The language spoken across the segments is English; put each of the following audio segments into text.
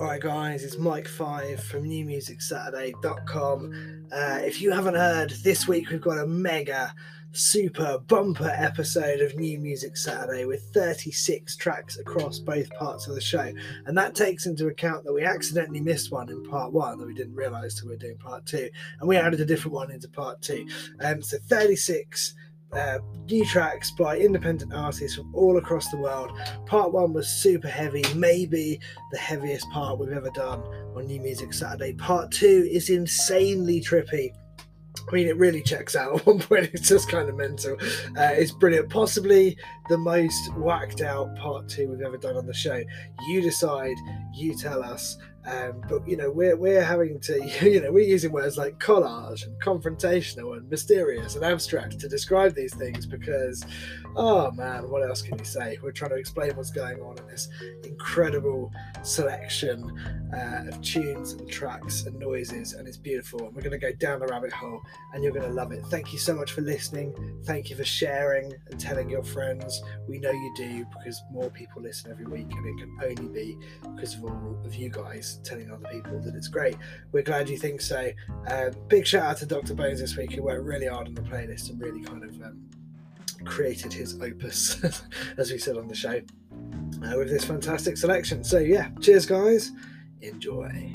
Alright guys, it's Mike 5 from NewMusicSaturday.com. If you haven't heard, this week we've got a mega, super, bumper episode of New Music Saturday with 36 tracks across both parts of the show. And that takes into account that we accidentally missed one in part one that we didn't realise till we were doing part two. And we added a different one into part two. So 36 new tracks by independent artists from all across the world. Part one was super heavy, maybe the heaviest part we've ever done on New Music Saturday. Part two is insanely trippy. I mean, it really checks out at one point. It's just kind of mental. It's brilliant. Possibly the most whacked out part two we've ever done on the show. You decide, you tell us. But you know, we're having to, you know, we're using words like collage and confrontational and mysterious and abstract to describe these things because, oh man, what else can you say? We're trying to explain what's going on in this incredible selection of tunes and tracks and noises, and it's beautiful. And we're going to go down the rabbit hole, and you're going to love it. Thank you so much for listening. Thank you for sharing and telling your friends. We know you do because more people listen every week, and it can only be because of all of you guys telling other people that it's great. We're glad you think so. Big shout out to Dr. Bones this week, who worked really hard on the playlist and really kind of created his opus, as we said on the show, with this fantastic selection. So yeah, cheers guys, enjoy.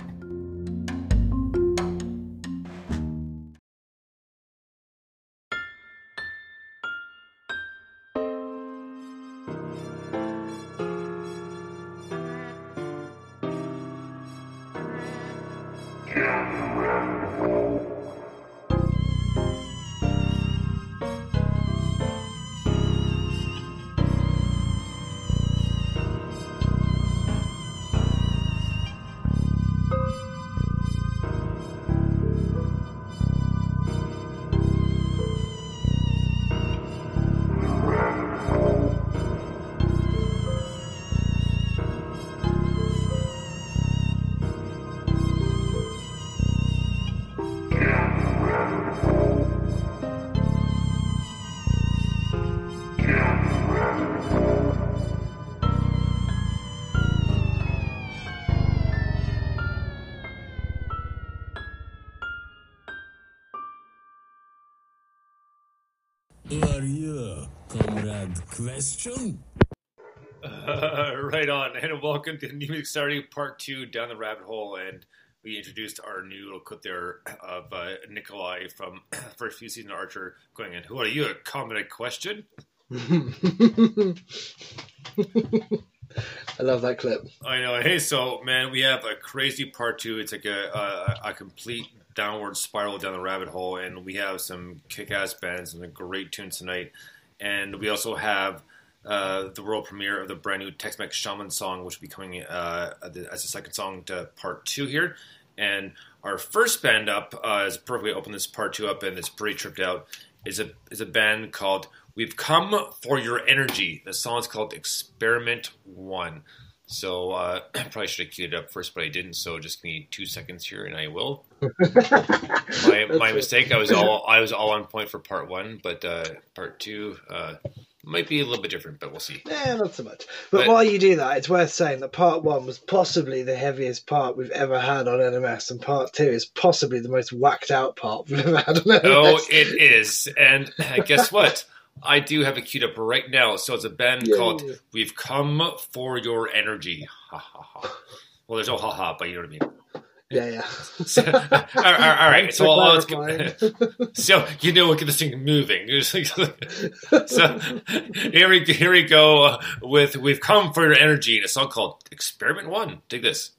Question? Right on, and welcome to New Music Saturday Part 2, Down the Rabbit Hole, and we introduced our new little clip there of Nikolai from first few seasons of Archer going in, who are you, a comedy question? I love that clip. I know. Hey, so, man, we have a crazy Part 2. It's like a complete downward spiral down the rabbit hole, and we have some kick-ass bands and a great tune tonight. And we also have the world premiere of the brand new Tex-Mex Shaman song, which will be coming as a second song to part two here. And our first band up, as perfectly open this part two up, and it's pretty tripped out, is a band called We've Come for Your Energy. The song's called Experiment One. So I probably should have queued it up first, but I didn't. So just give me 2 seconds here, and I will. my mistake. I was all on point for part one, but part two might be a little bit different. But we'll see. Yeah, not so much. But while you do that, it's worth saying that part one was possibly the heaviest part we've ever had on NMS, and part two is possibly the most whacked out part we've ever had on NMS. Oh, it is. And guess what? I do have it queued up right now. So it's a band called We've Come for Your Energy. Ha, ha, ha. Well, there's no ha ha, but you know what I mean. Yeah. So, all right. So, so you know, look at this thing moving. So here we go with We've Come for Your Energy and a song called Experiment One. Take this.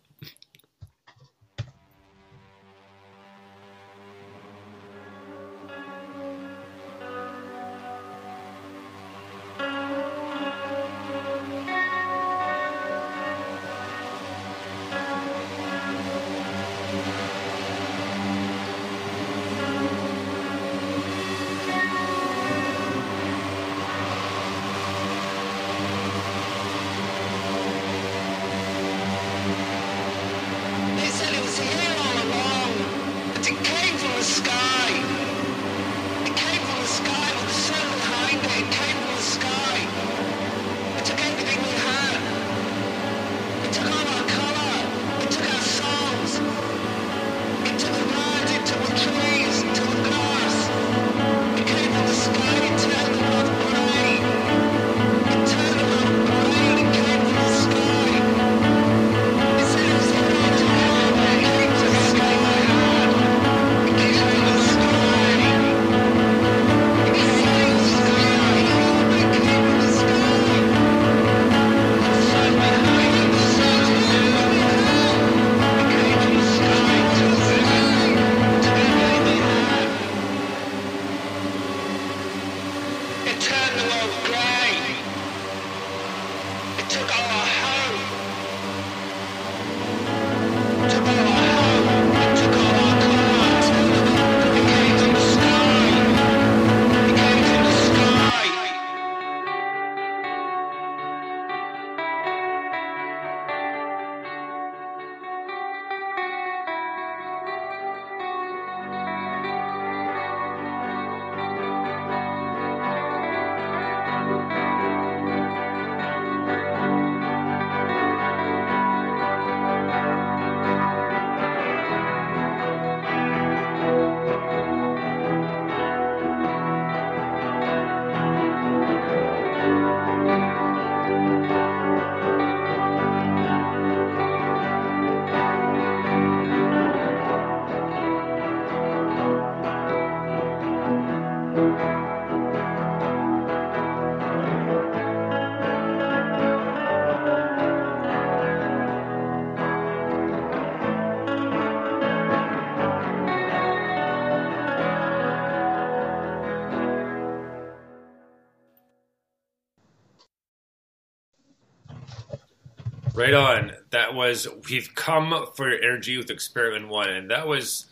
Right on. That was We've Come for Your Energy with Experiment One, and that was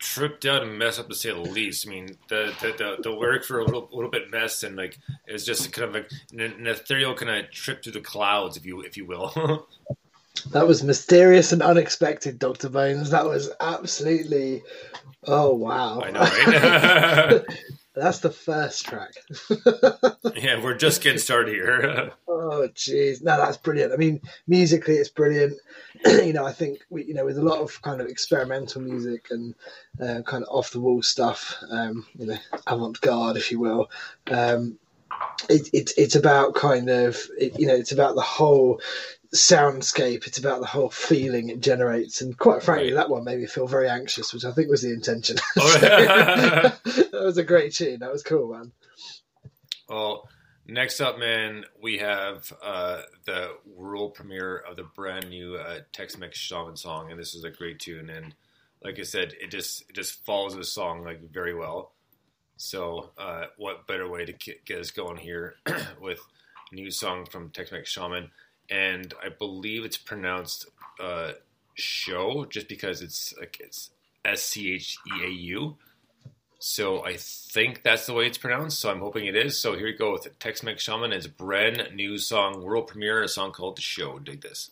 tripped out and messed up to say the least. I mean, the lyrics were a little bit messed, and like it was just kind of like an ethereal kind of trip through the clouds, if you will. That was mysterious and unexpected, Dr. Bones. That was absolutely, oh wow! I know, right? That's the first track. Yeah, we're just getting started here. Oh, jeez. No, that's brilliant. I mean, musically, it's brilliant. You know, I think, we, you know, with a lot of kind of experimental music and kind of off-the-wall stuff, you know, avant-garde, if you will, it's about kind of, you know, it's about the whole soundscape. It's about the whole feeling it generates, and quite frankly, right, that one made me feel very anxious, which I think was the intention. Oh, yeah. That was a great tune. That was cool, man. Well, next up, man, we have the world premiere of the brand new Tex-Mex Shaman song, and this is a great tune. And like I said, it just follows the song like very well. So, what better way to get us going here with a new song from Tex-Mex Shaman? And I believe it's pronounced "show" just because it's like it's SCHEAU. So I think that's the way it's pronounced. So I'm hoping it is. So here we go with Tex-Mex Shaman. It's a brand new song, world premiere, a song called "The Show." Dig this.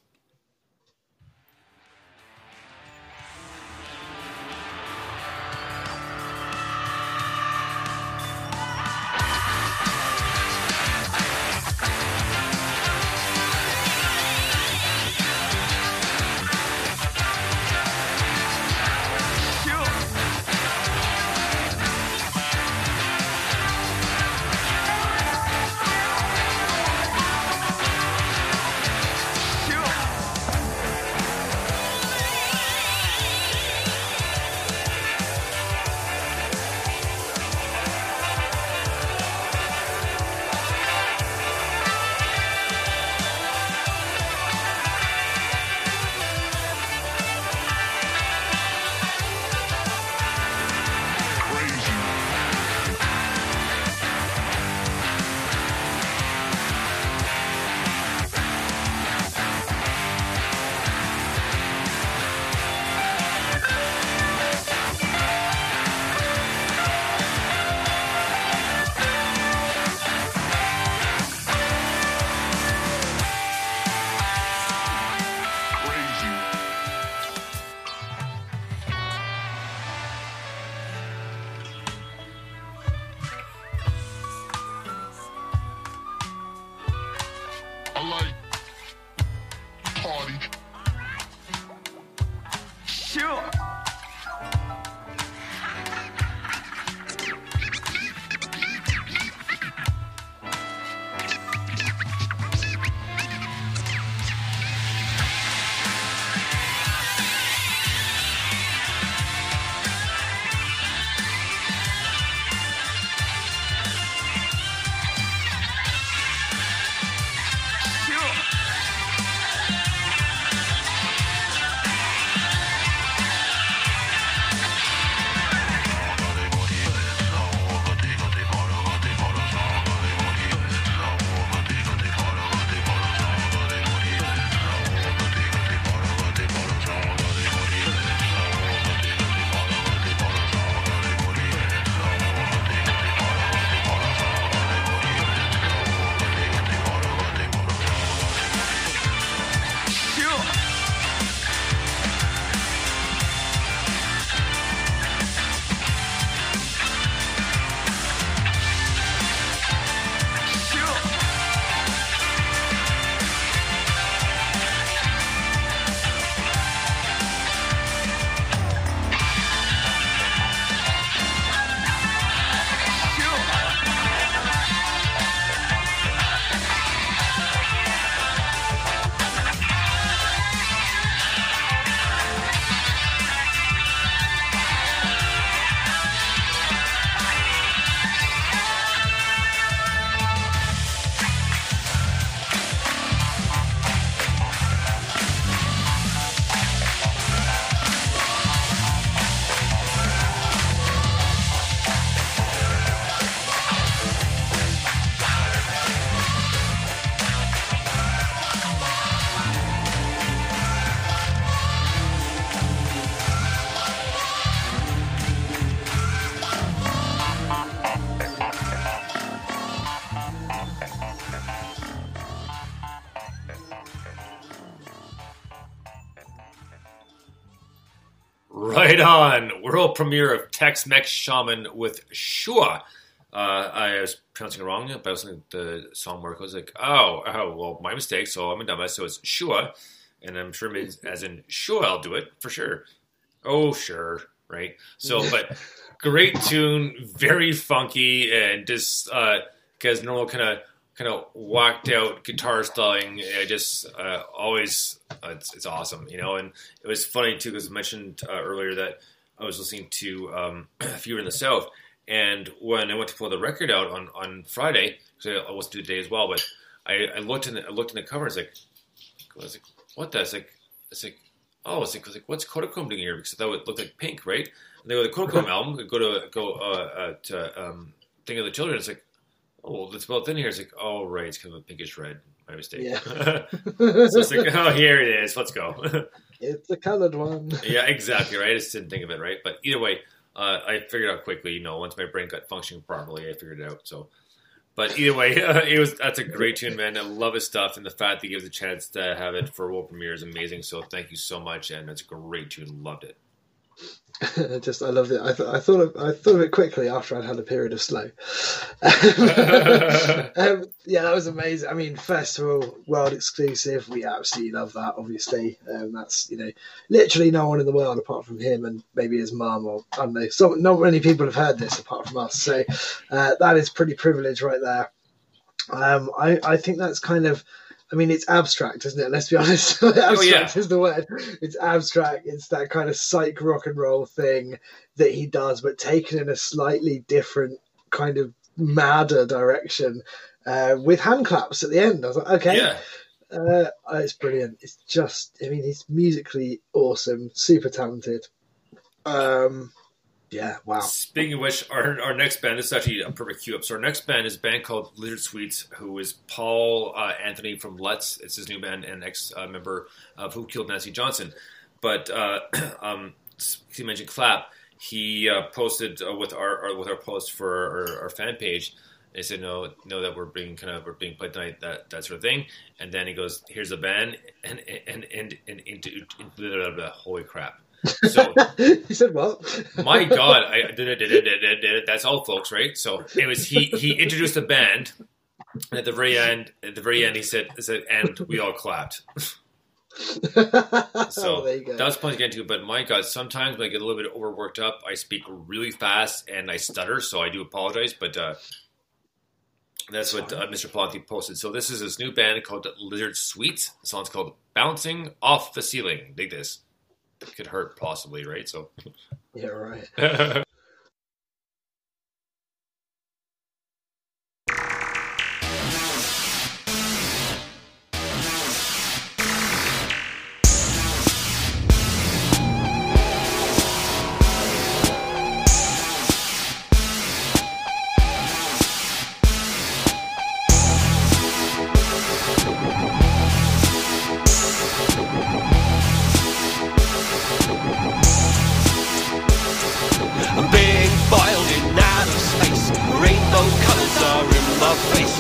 Right on. World premiere of Tex-Mex Shaman with Shua. I was pronouncing it wrong, but I was listening to the song where it was like, oh, well, my mistake, so I'm a dumbass, so it's Shua. And I'm sure, as in Shua, I'll do it, for sure. Oh, sure, right? So, but great tune, very funky, and just, because normal kind of walked out guitar styling. I just always, it's awesome, you know. And it was funny too, because I mentioned earlier that I was listening to a few in the South. And when I went to pull the record out on Friday, because I almost do today as well, but I looked in the cover. I was like, what the? I was like, what's Kodachrome doing here? Because I thought it looked like Pink, right? And they go to the Kodachrome album. They go to Thing of the Children. It's like, oh, that's both in here. It's like, oh, right, it's kind of a pinkish red. My mistake. Yeah. So it's like, oh, here it is. Let's go. It's a colored one. Yeah, exactly, right? I just didn't think of it, right? But either way, I figured out quickly, you know, once my brain got functioning properly, I figured it out. So, but either way, that's a great tune, man. I love his stuff, and the fact that he gives a chance to have it for a world premiere is amazing. So thank you so much, and it's a great tune. Loved it. I loved it. I thought of it quickly after I'd had a period of slow. Yeah, that was amazing. I mean, first of all, world exclusive. We absolutely love that. Obviously, that's, you know, literally no one in the world apart from him and maybe his mum, or I don't know. Not many people have heard this apart from us. So that is pretty privileged right there. I think that's kind of. I mean, it's abstract, isn't it? Let's be honest. Abstract is the word. It's abstract. It's that kind of psych rock and roll thing that he does, but taken in a slightly different kind of madder direction with hand claps at the end. I was like, okay. Yeah. It's brilliant. It's just, I mean, he's musically awesome, super talented. Yeah, wow. Speaking of which, our next band, this is actually a perfect cue up. So our next band is a band called Lizard Sweets, who is Paul Anthony from Lutz. It's his new band and ex-member of Who Killed Nancy Johnson. But he mentioned Clap. He posted with our post for our fan page. They said, no, that we're being played tonight, that sort of thing. And then he goes, here's the band, and into holy crap. So he said, "Well, my God, I did it. That's all, folks, right?" So it was he introduced the band, and at the very end, he said, "And we all clapped." So that's fun to get into. But my God, sometimes when I get a little bit overworked up, I speak really fast and I stutter. So I do apologize, but that's what Mr. Palanti posted. So this is his new band called Lizard Sweets. The song's called "Bouncing Off the Ceiling." Dig this. Could hurt possibly, right? So yeah, right.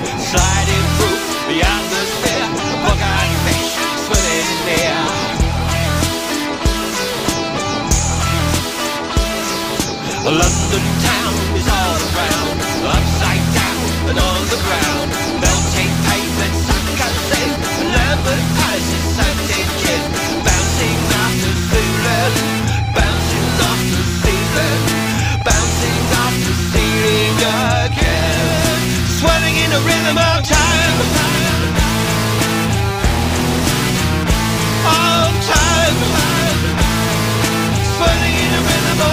Sliding through the atmosphere, bug-eyed fish swimming in the air. London town is all around, upside down and on the ground. Melting pavement, suckers in, Lambert Palace is sounding gin. Bouncing off the ceiling, bouncing off the ceiling, bouncing off the ceiling again. Swirling in the rhythm of time. All time. Swirling in the rhythm of time.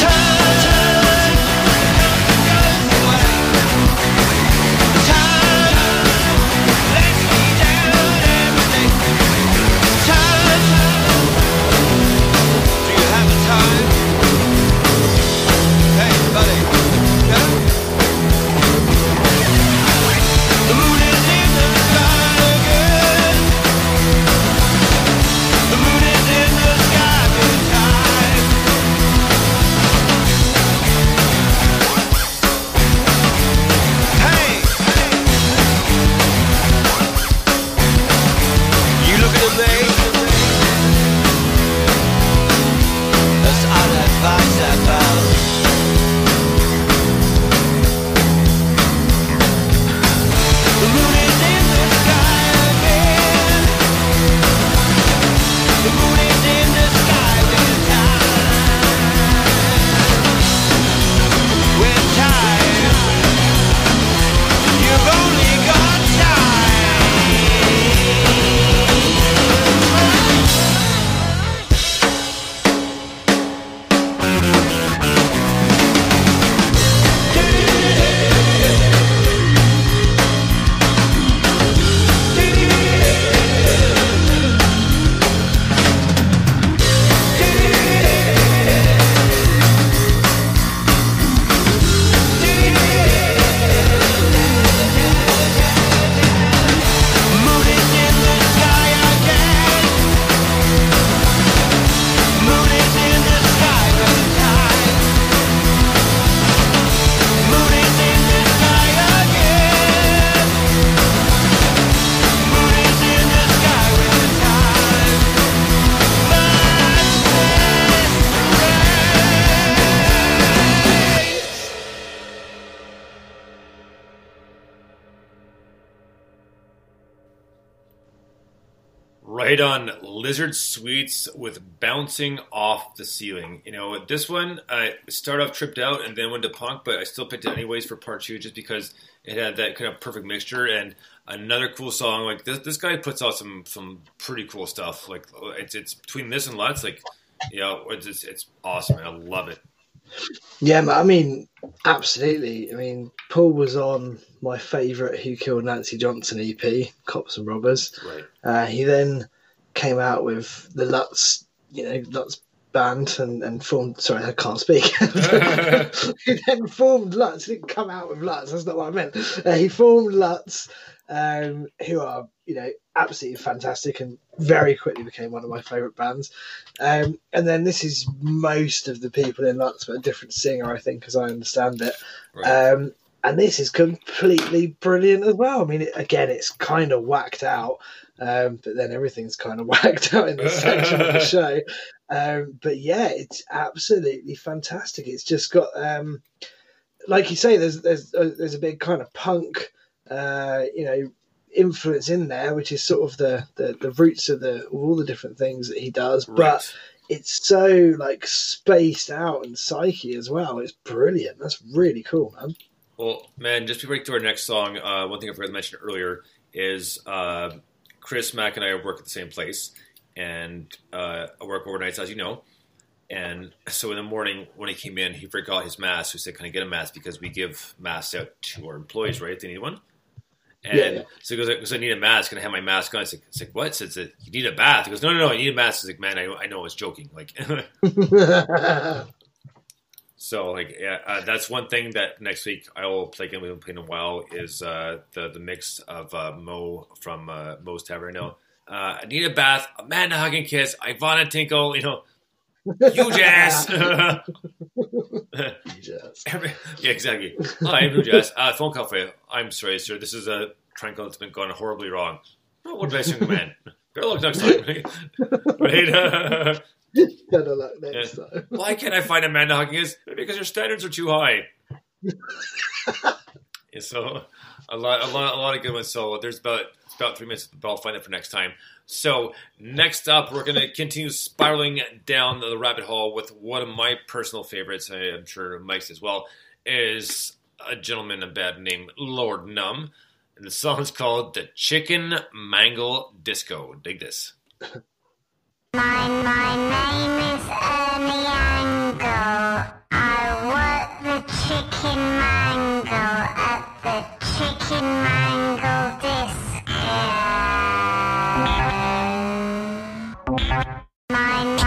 Goes away. Time lets me down every day. Time. Hey, buddy, yeah? The moon is in the sky again. right on Lizard Sweets with Bouncing Off the Ceiling. You know, this one, I started off tripped out and then went to punk, but I still picked it anyways for part two just because it had that kind of perfect mixture and another cool song. Like, this guy puts out some pretty cool stuff. Like, it's between this and Lutz, like, you know, it's awesome. I love it. Yeah, I mean, absolutely. I mean, Paul was on my favourite Who Killed Nancy Johnson EP, Cops and Robbers. Right. He then came out with the Lutz, you know, Lutz band and formed... Sorry, I can't speak. He then formed Lutz. He didn't come out with Lutz. That's not what I meant. He formed Lutz, who are, you know, absolutely fantastic and very quickly became one of my favourite bands. And then this is most of the people in Lutz, but a different singer, I think, as I understand it. Right. And this is completely brilliant as well. I mean, again, it's kind of whacked out, but then everything's kind of whacked out in this section of the show. But yeah, it's absolutely fantastic. It's just got, like you say, there's a big kind of punk, you know, influence in there, which is sort of the roots of all the different things that he does. Right. But it's so like spaced out and psyche as well. It's brilliant. That's really cool, man. Well, man, just before we get to our next song, one thing I forgot to mention earlier is Chris, Mac, and I work at the same place, and I work overnights, as you know. And so in the morning, when he came in, he forgot his mask. We said, "Can I get a mask?" Because we give masks out to our employees, right? If they need one. And yeah. So he goes, "I need a mask, and I have my mask on." It's like, "What?" Says, "You need a bath." He goes, No, I need a mask." He's like, "Man, I know, I was joking." Like. So, like, yeah, that's one thing that next week I will play again. We haven't played in a while. Is the mix of Mo from Mo's Tavern. No, I need a bath, a man to hug and kiss, Ivana Tinkle. You know, huge ass. Huge ass. Yeah, exactly. Hi, I'm huge ass. Phone call for you. I'm sorry, sir. This is a prank call that's been gone horribly wrong. Oh, what advice, young man? Better luck next time. Right. Like next time. Why can't I find Amanda Huggins? Because your standards are too high. Yeah, so a lot of good ones. So there's about 3 minutes, but I'll find it for next time. So next up, we're going to continue spiraling down the rabbit hole with one of my personal favorites. I'm sure Mike's as well. Is a gentleman in bed named Lord Numb, and the song's called "The Chicken Mangle Disco." Dig this. My name is Ernie Angle. I work the chicken mangle at the chicken mangle disco. My name.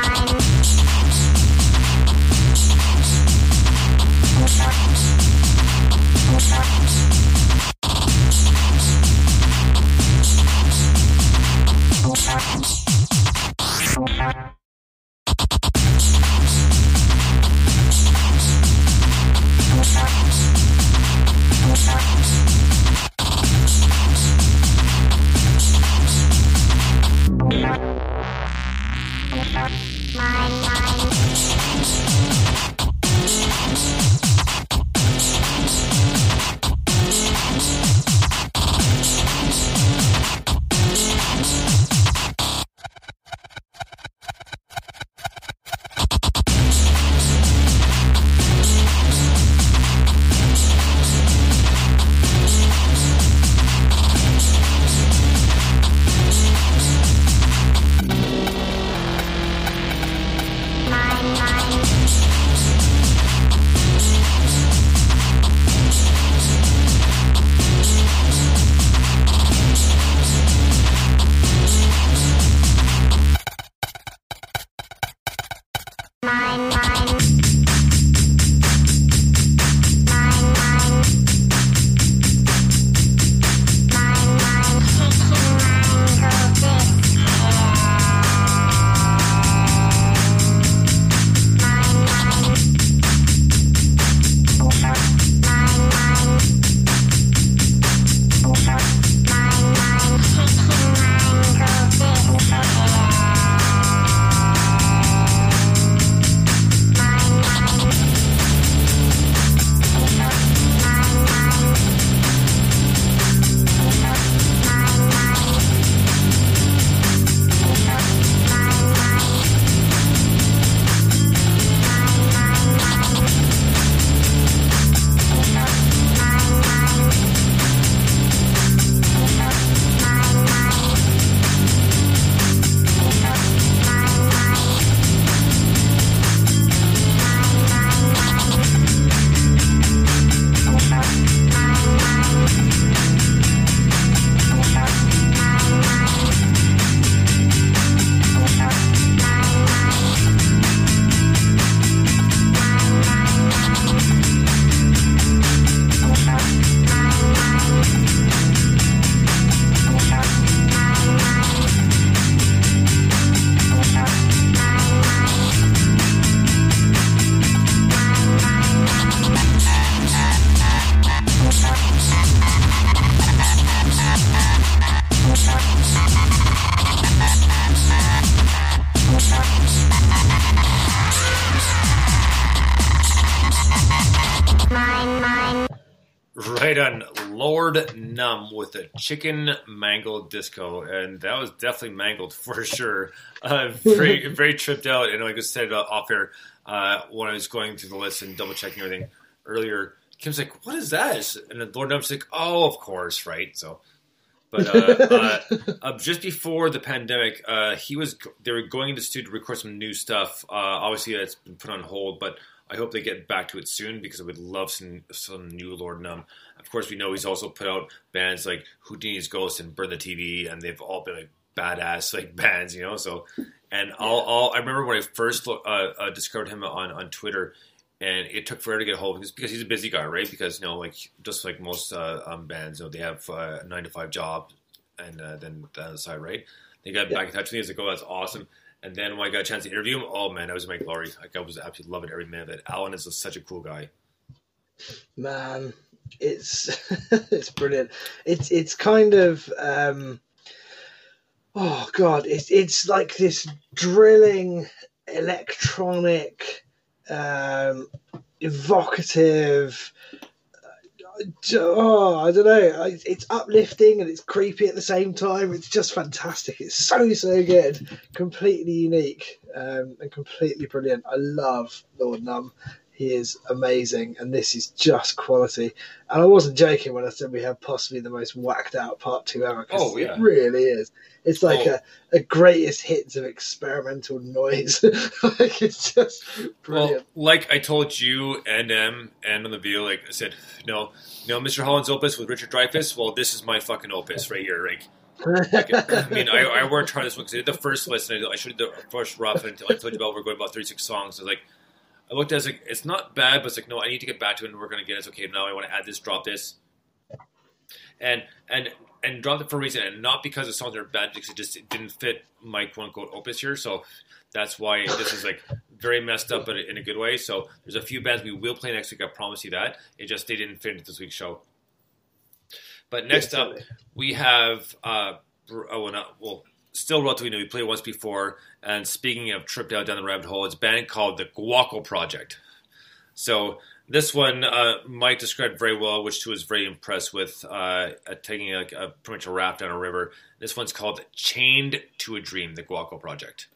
Right on, Lord Numb with a chicken mangled disco, and that was definitely mangled for sure. Very tripped out, and like I said off air, when I was going through the list and double checking everything earlier, Kim's like, "What is that?" And then Lord Numb's like, "Oh, of course, right." So, but just before the pandemic, they were going into the studio to record some new stuff. Obviously, that's been put on hold, but I hope they get back to it soon because I would love some new Lord Numb. Of course, we know he's also put out bands like Houdini's Ghost and Burn the TV, and they've all been like badass like bands, you know. So, and I remember when I first discovered him on Twitter, and it took forever to get a hold of him because he's a busy guy, right? Because you know, like just like most bands, you know, they have a 9-to-5 job, and then the other side, right? They got back in touch with me. I was like, "Oh, that's awesome." And then when I got a chance to interview him, oh man, I was in my glory. Like I was absolutely loving every minute of it. Alan is such a cool guy. Man, it's brilliant. It's kind of oh god, it's like this drilling, electronic, evocative. Oh, I don't know. It's uplifting and it's creepy at the same time. It's just fantastic. It's so good. Completely unique and completely brilliant. I love Lord Numb. He is amazing, and this is just quality. And I wasn't joking when I said we have possibly the most whacked out part 2 hour. Oh, yeah. It really is. It's like a greatest hits of experimental noise. Like it's just brilliant. Well, like I told you and on the view, like I said, no, Mr. Holland's opus with Richard Dreyfuss. Well, this is my fucking opus right here, like. I mean, I weren't trying this one because I did the first listen. I showed you the first rough until I told you about we're going about 36 songs. I was like, I looked at it, like, it's not bad, but it's like, no, I need to get back to it, and we're going to get it. Okay, now I want to add this, drop this. And dropped it for a reason, and not because the songs are bad, because it just didn't fit my quote-unquote opus here. So that's why this is like very messed up, but in a good way. So there's a few bands we will play next week, I promise you that. It just, they didn't fit into this week's show. But next up, we have, still relatively new. We played once before, and speaking of tripped out down the rabbit hole, it's a band called The Guaco Project. So this one Mike described very well, which too was very impressed with taking like a pretty much a raft down a river. This one's called Chained to a Dream, The Guaco Project.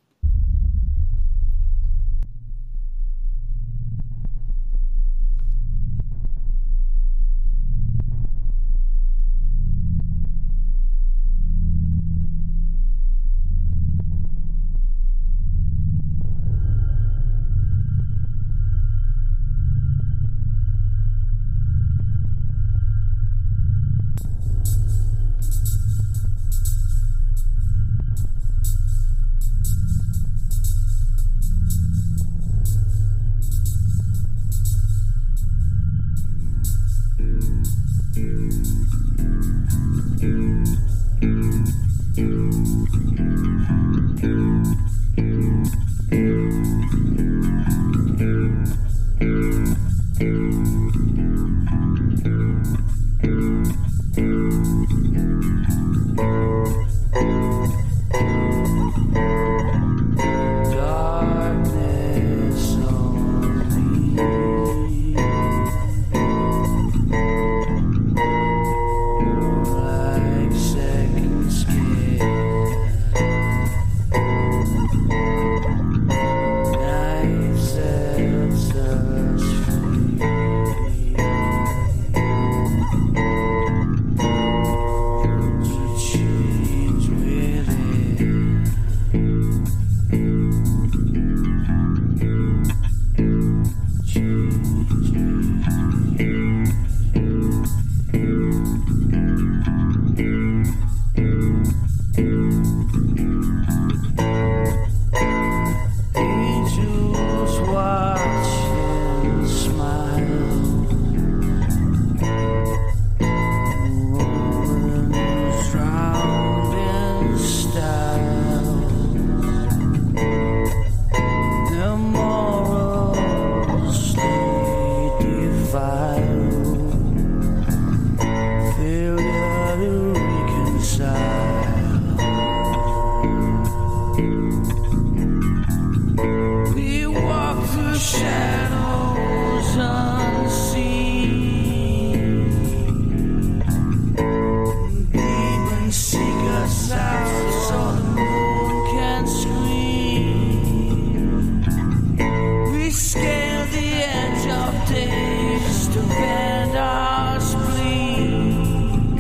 the edge of days to bend our spleen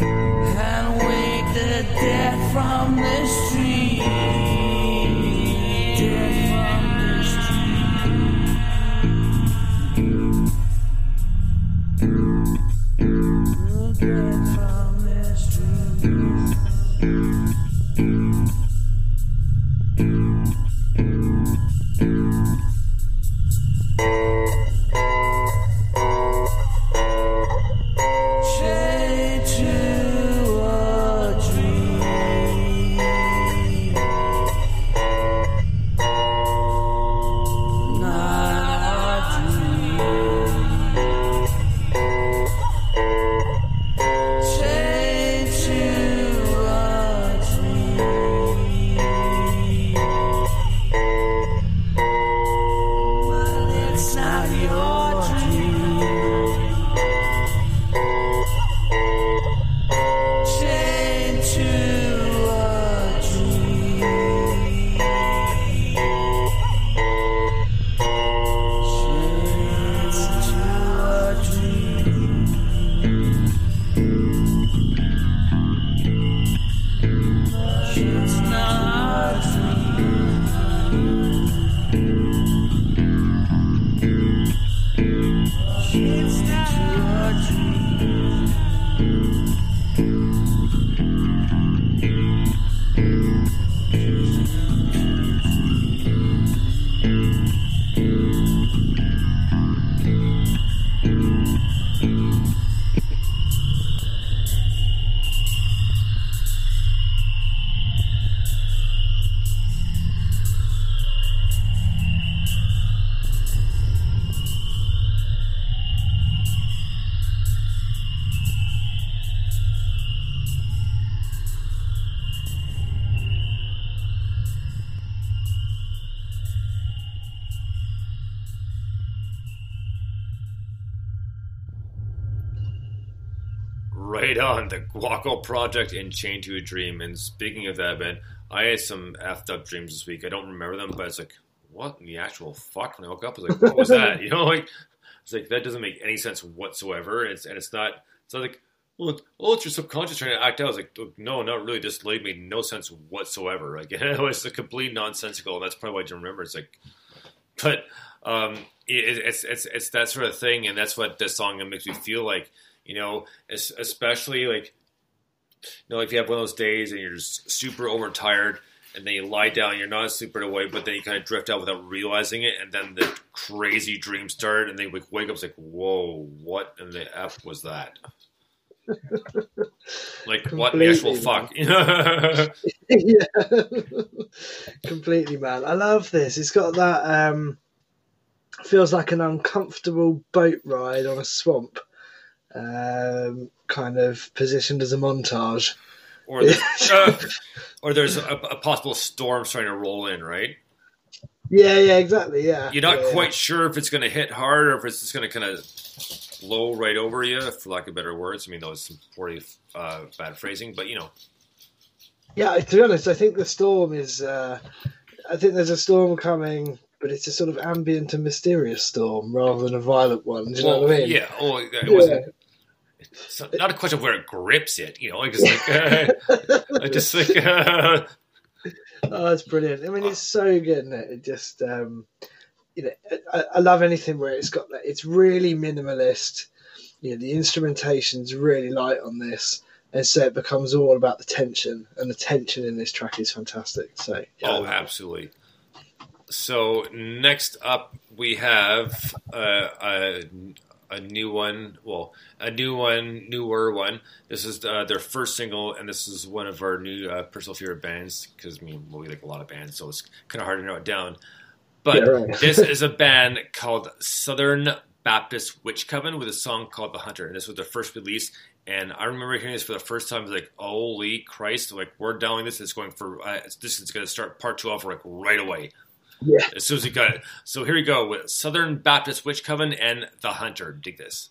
and wake the dead from this dream. Right on, The Guaco Project and Chained to a Dream. And speaking of that, man, I had some effed up dreams this week. I don't remember them, but it's like, what in the actual fuck? When I woke up, I was like, what was that? You know, like, it's like, that doesn't make any sense whatsoever. It's not like, well, it's your subconscious trying to act out. I was like, no, not really. Just like, made no sense whatsoever. Like, it was a complete nonsensical. And that's probably why I don't remember. It's like, but it's that sort of thing. And that's what this song makes me feel like. You know, especially like, you know, if you have one of those days and you're just super overtired and then you lie down, you're not asleep right away, but then you kind of drift out without realizing it. And then the crazy dreams start and they wake up, it's like, whoa, what in the F was that? Like, what in the actual fuck? Yeah, completely, man. I love this. It's got that, feels like an uncomfortable boat ride on a swamp. Kind of positioned as a montage, or there's a possible storm starting to roll in, right? Yeah, exactly. Yeah, you're not quite sure if it's going to hit hard or if it's just going to kind of blow right over you, for lack of better words. I mean, those poorly bad phrasing, but you know. Yeah, to be honest, I think the storm is. I think there's a storm coming. But it's a sort of ambient and mysterious storm rather than a violent one. Do you know what I mean? Yeah. Oh, it wasn't. It's not a question of where it grips it. You know, I just like, I just like. Oh, it's brilliant. I mean, it's so good, isn't it? It just, you know, I love anything where it's got that. It's really minimalist. You know, the instrumentation's really light on this. And so it becomes all about the tension. And the tension in this track is fantastic. So. Yeah. Oh, absolutely. So next up, we have a new one. Well, a new one, newer one. This is their first single, and this is one of our new personal favorite bands. Because I mean, we like a lot of bands, so it's kind of hard to narrow it down. But yeah, right. This is a band called Southern Baptist Witch Coven with a song called The Hunter, and this was their first release. And I remember hearing this for the first time. I was like, "Holy Christ!" Like, we're downloading this. It's going for this is going to start part 12 like right away. Yeah. As soon as he got it. So here we go with Southern Baptist Witch Coven and The Hunter. Dig this.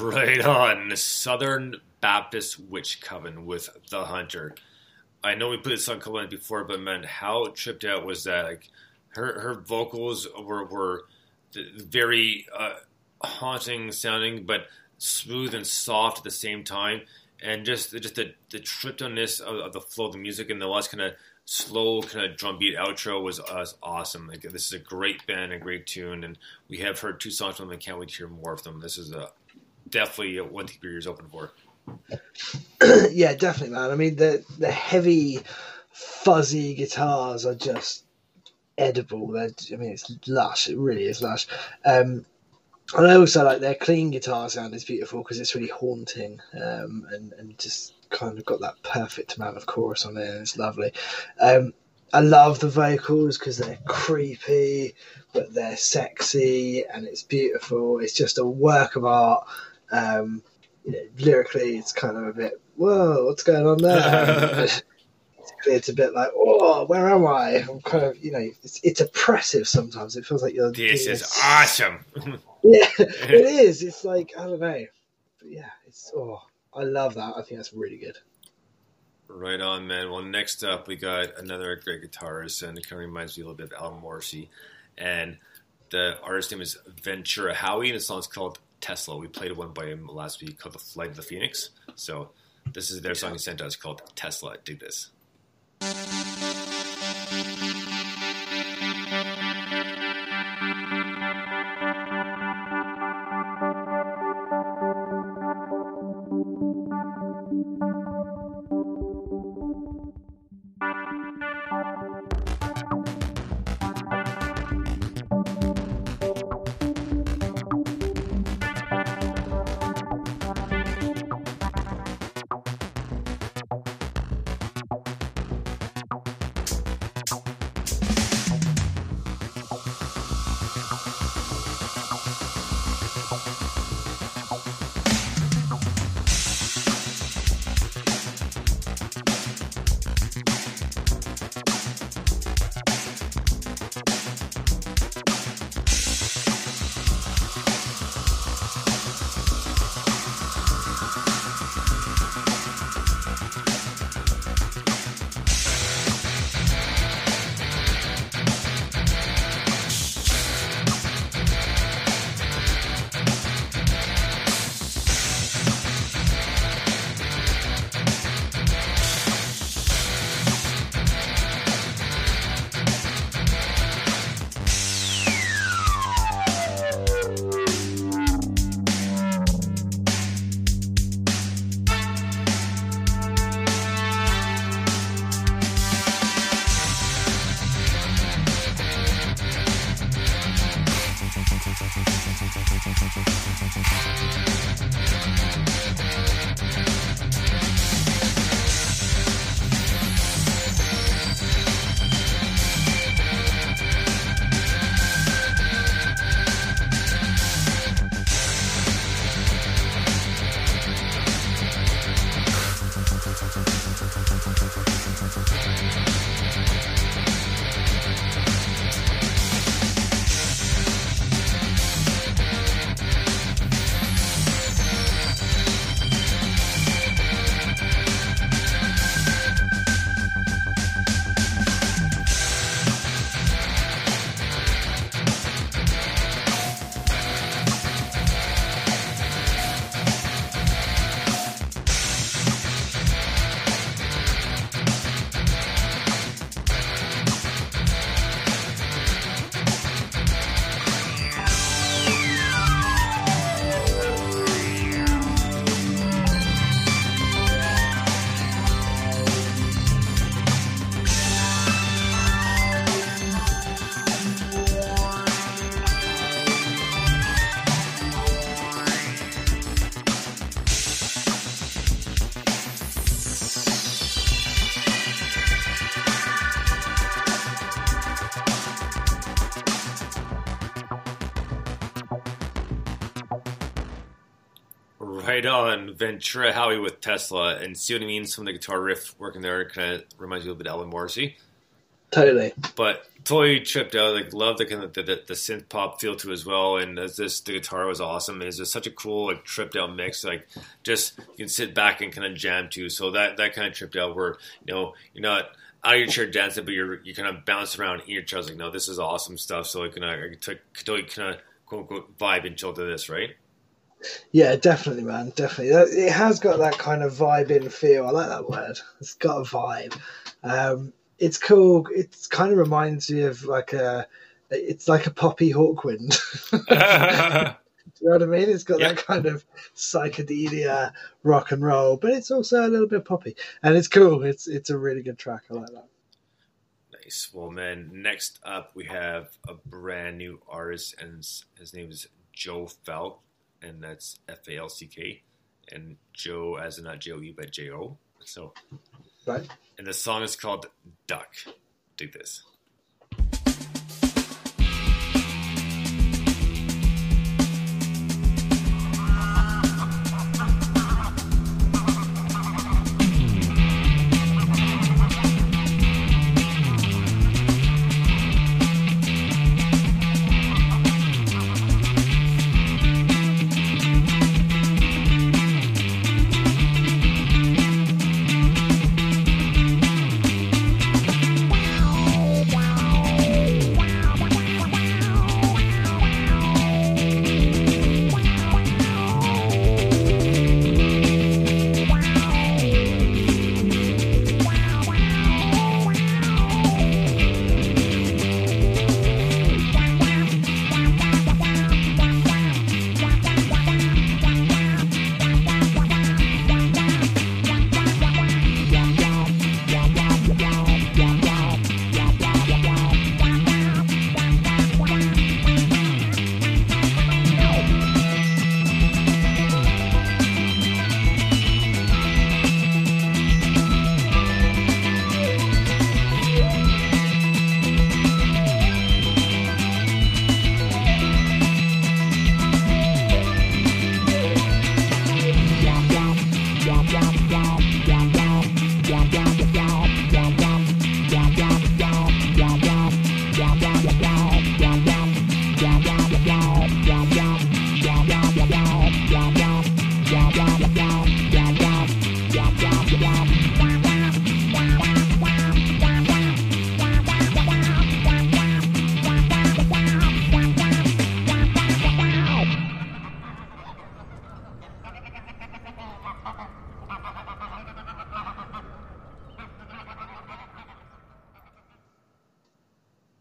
Right on, Southern Baptist Witch Coven with The Hunter. I know we played this song a couple times before, but man, how tripped out was that? Like, her vocals were very haunting sounding, but smooth and soft at the same time, and just the trippedness of the flow of the music and the last kind of slow kind of drumbeat outro was awesome. Like, this is a great band, a great tune, and we have heard two songs from them. I can't wait to hear more of them. This is definitely one thing your ears open for. Yeah, definitely, man. I mean, the heavy, fuzzy guitars are just edible. It's lush. It really is lush. And I also like their clean guitar sound is beautiful because it's really haunting and just kind of got that perfect amount of chorus on there. It's lovely. I love the vocals because they're creepy, but they're sexy and it's beautiful. It's just a work of art. Lyrically, it's kind of a bit, whoa, what's going on there? It's a bit like, oh, where am I? I'm kind of, it's oppressive sometimes. It feels like you're... This is awesome. Yeah, it is. It's like, I don't know. But yeah, I love that. I think that's really good. Right on, man. Well, next up, we got another great guitarist, and it kind of reminds me a little bit of Alan Morrissey. And the artist's name is Ventura Howie, and the song's called Tesla. We played one by him last week called The Flight of the Phoenix. So this is their song he sent us called Tesla. Dig this. Right on, Ventura Howie with Tesla, and see what he means from the guitar riff working there. Kind of reminds me a little bit of Alan Morrissey. Totally. But totally tripped out. Like, love the kind of the synth pop feel to it as well. And the guitar was awesome. It's just such a cool, like, tripped out mix. Like, just you can sit back and kind of jam to. So that kind of tripped out where, you know, you're not out of your chair dancing, but you kind of bounce around in your chair. I was like, no, this is awesome stuff. So I can totally kind of quote unquote vibe and chill to this, right? Yeah, definitely, man. Definitely. It has got that kind of vibe in feel. I like that word. It's got a vibe. It's cool. It kind of reminds me of it's like a poppy Hawkwind. Do you know what I mean? It's got that kind of psychedelia rock and roll, but it's also a little bit poppy, and it's cool. It's a really good track. I like that. Nice. Well, man, next up we have a brand new artist, and his name is Joe Falk, and that's F-A-L-C-K, and Joe as in not J-O-E, but J-O. So, right. And the song is called Duck. Dig this.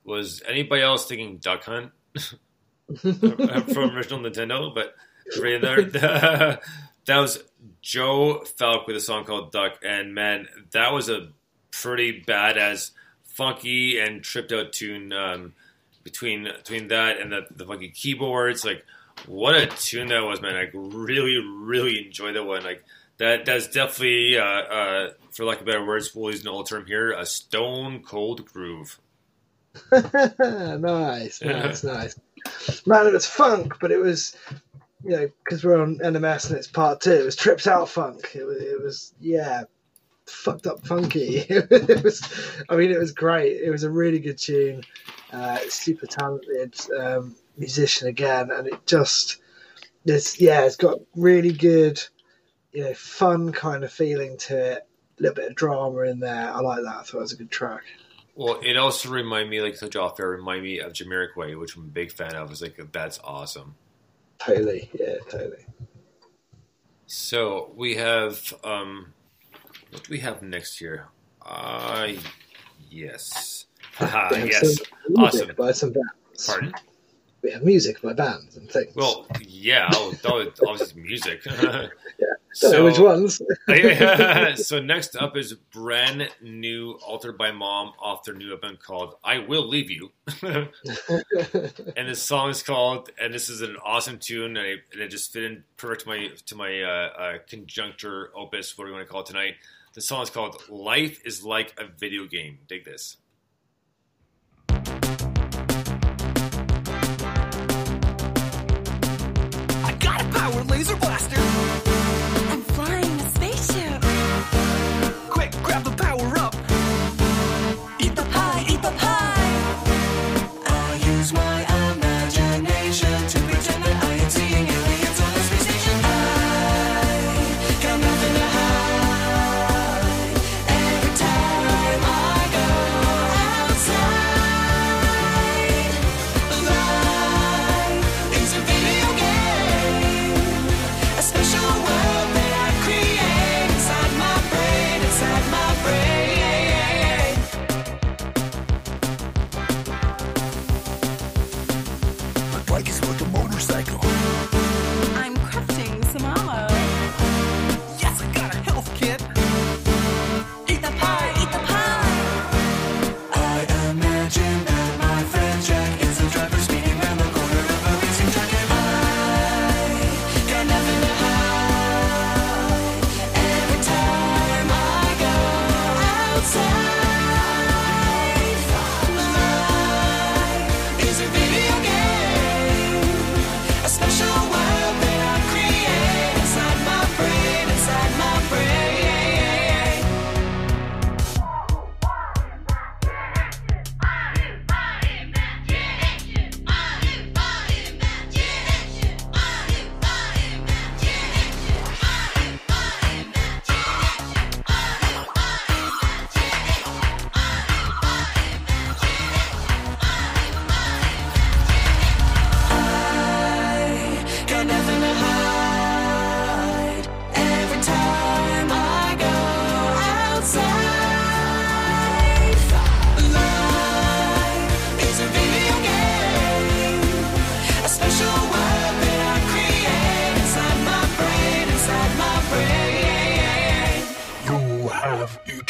Was anybody else thinking Duck Hunt from original Nintendo? But right there, that was Joe Falk with a song called Duck. And man, that was a pretty badass, funky and tripped out tune. Between that and the funky keyboards, like what a tune that was, man! I really, really enjoyed that one. Like that's definitely, for lack of better words, we'll use an old term here, a stone cold groove. Nice. Man, it was funk, but it was, you know, because we're on NMS and it's part two, it was tripped out funk. It was fucked up funky. It was great. It was a really good tune. Super talented musician again, and it just, it's got really good, you know, fun kind of feeling to it. A little bit of drama in there. I like that. I thought it was a good track. Well, it also reminded me, like I told you off air, reminded me of Jamiroquai, which I'm a big fan of. I was like, that's awesome. Totally, yeah, totally. So we have, what do we have next here? Yes. Haha, yes. Awesome. By some bands. Pardon? We have music by bands and things. Well, yeah, obviously music. Yeah. Don't know which ones. So next up is brand new Altered by Mom off their new album called I Will Leave You. And this song is called, and this is an awesome tune, and it just fit in perfect to my conjuncture opus, what do we want to call it tonight. The song is called Life Is Like a Video Game. Dig this. I got a power laser blaster. Grab the power up. Eat the pie, eat the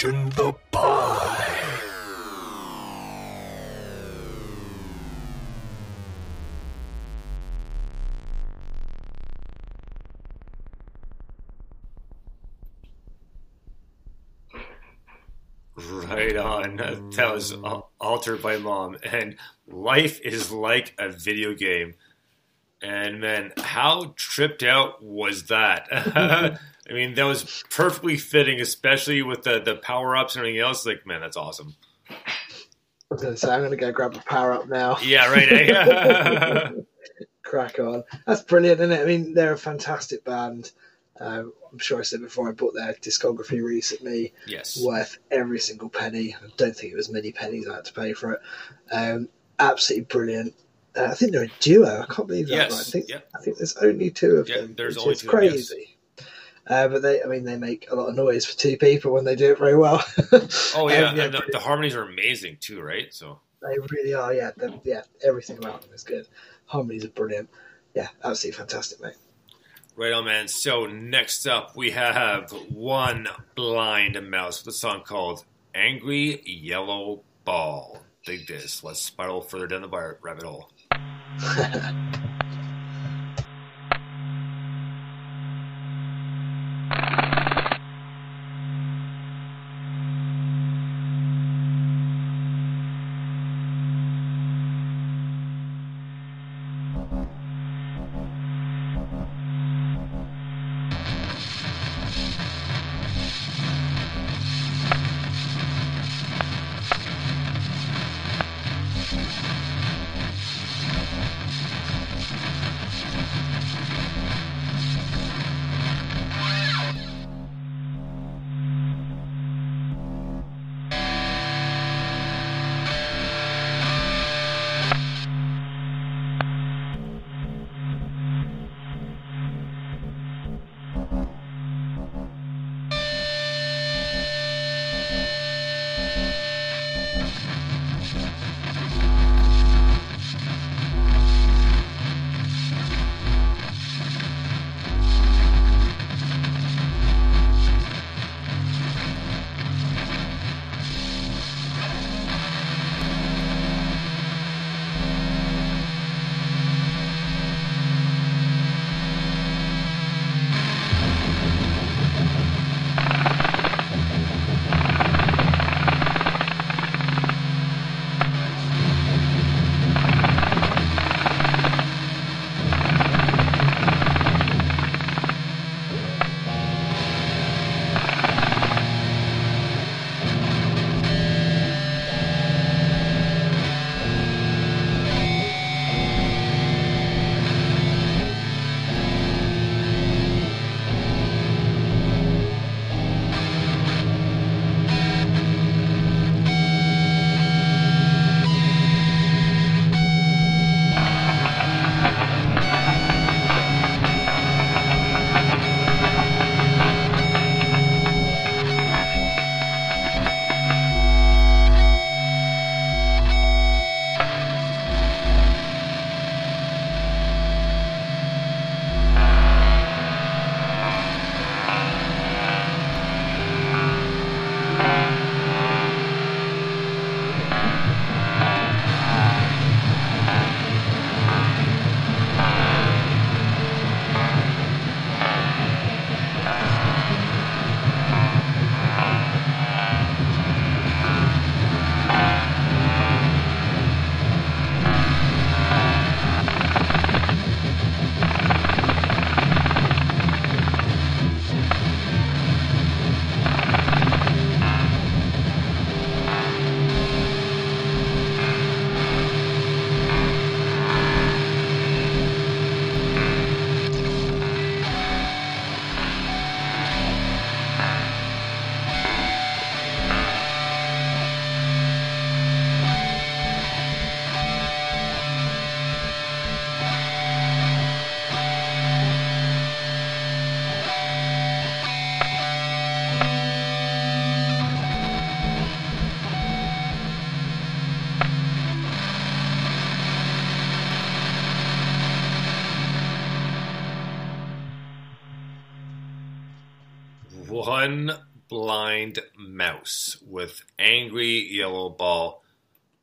Imagine the pie. Right on. That was Altered by Mom. And Life Is Like a Video Game. And man, how tripped out was that? I mean, that was perfectly fitting, especially with the power-ups and everything else. Like, man, that's awesome. I was going to say, I'm going to go grab a power-up now. Yeah, right. Eh? Crack on. That's brilliant, isn't it? I mean, they're a fantastic band. I'm sure I said before, I bought their discography recently. Yes. Worth every single penny. I don't think it was many pennies I had to pay for it. Absolutely brilliant. I think they're a duo. I can't believe that. Yes. Right. I think there's only two of them. There's only two. It's crazy. Yes. But they make a lot of noise for two people when they do it very well. Oh yeah, and the harmonies are amazing too, right? So they really are. Yeah, everything about them is good. Harmonies are brilliant. Yeah, absolutely fantastic, mate. Right on, man. So next up, we have One Blind Mouse with a song called Angry Yellow Ball. Dig this. Let's spiral further down the rabbit hole. One Blind Mouse with Angry Yellow Ball.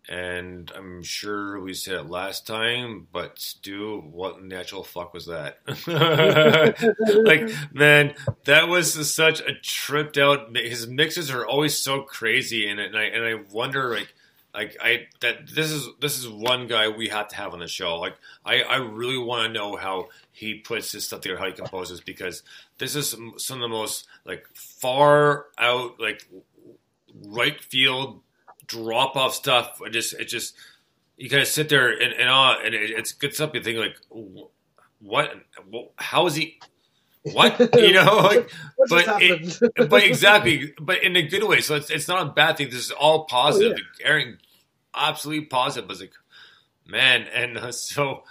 And I'm sure we said it last time, but Stu, what in the actual fuck was that? Like, man, that was such a tripped out. His mixes are always so crazy in it, and I wonder, this is one guy we have to have on the show. Like, I really want to know how he puts his stuff together, how he composes, because this is some of the most far out right field. Drop off stuff. It just you kind of sit there and awe, and it's good stuff. You think what? How is he? What you know? But exactly. But in a good way. So it's not a bad thing. This is all positive. Oh, yeah. Aaron, absolutely positive. I was like, man, and so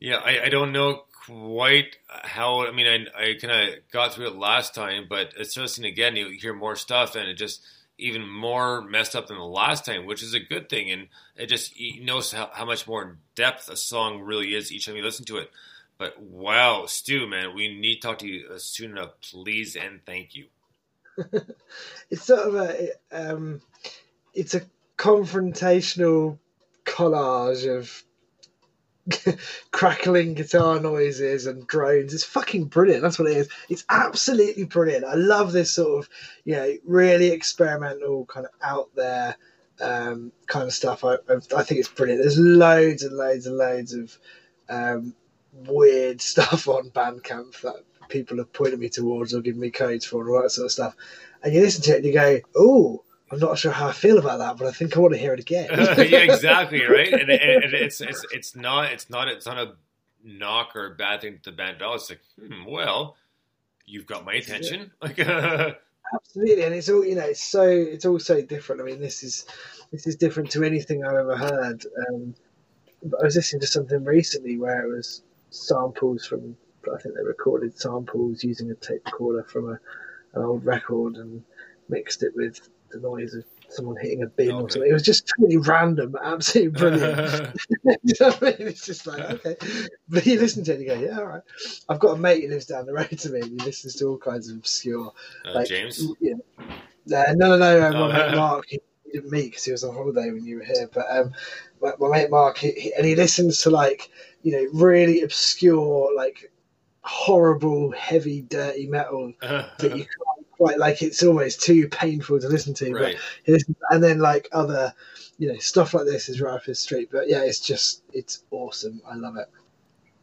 yeah. I don't know quite how. I mean, I kind of got through it last time, but it's just, and again, you hear more stuff, and it just. Even more messed up than the last time, which is a good thing. And it just, you notice how much more in depth a song really is each time you listen to it. But wow, Stu, man, we need to talk to you soon enough. Please and thank you. It's sort of it's a confrontational collage of crackling guitar noises and drones. It's fucking brilliant. That's what it is. It's absolutely brilliant. I love this sort of, you know, really experimental kind of out there kind of stuff. I think it's brilliant. There's loads and loads and loads of weird stuff on Bandcamp that people have pointed me towards or given me codes for and all that sort of stuff. And you listen to it and you go, "Ooh, I'm not sure how I feel about that, but I think I want to hear it again." Yeah, exactly, right? And it's not a knock or a bad thing to the band at all. It's like, well, you've got my attention. Absolutely, and it's all, you know, it's all so different. I mean, this is different to anything I've ever heard. But I was listening to something recently where it was samples from, I think they recorded samples using a tape recorder from an old record and mixed it with the noise of someone hitting a bin or something. It was just totally random, but absolutely brilliant. You know what I mean? It's just like, okay. But you listen to it and you go, yeah, all right. I've got a mate who lives down the road to me and he listens to all kinds of obscure. James? Yeah. My mate Mark, he didn't meet because he was on holiday when you were here, but my mate Mark, he listens to really obscure, horrible, heavy, dirty metal that you can't it's almost too painful to listen to, right. But and then other, stuff like this is right up his street. But yeah, it's awesome. I love it.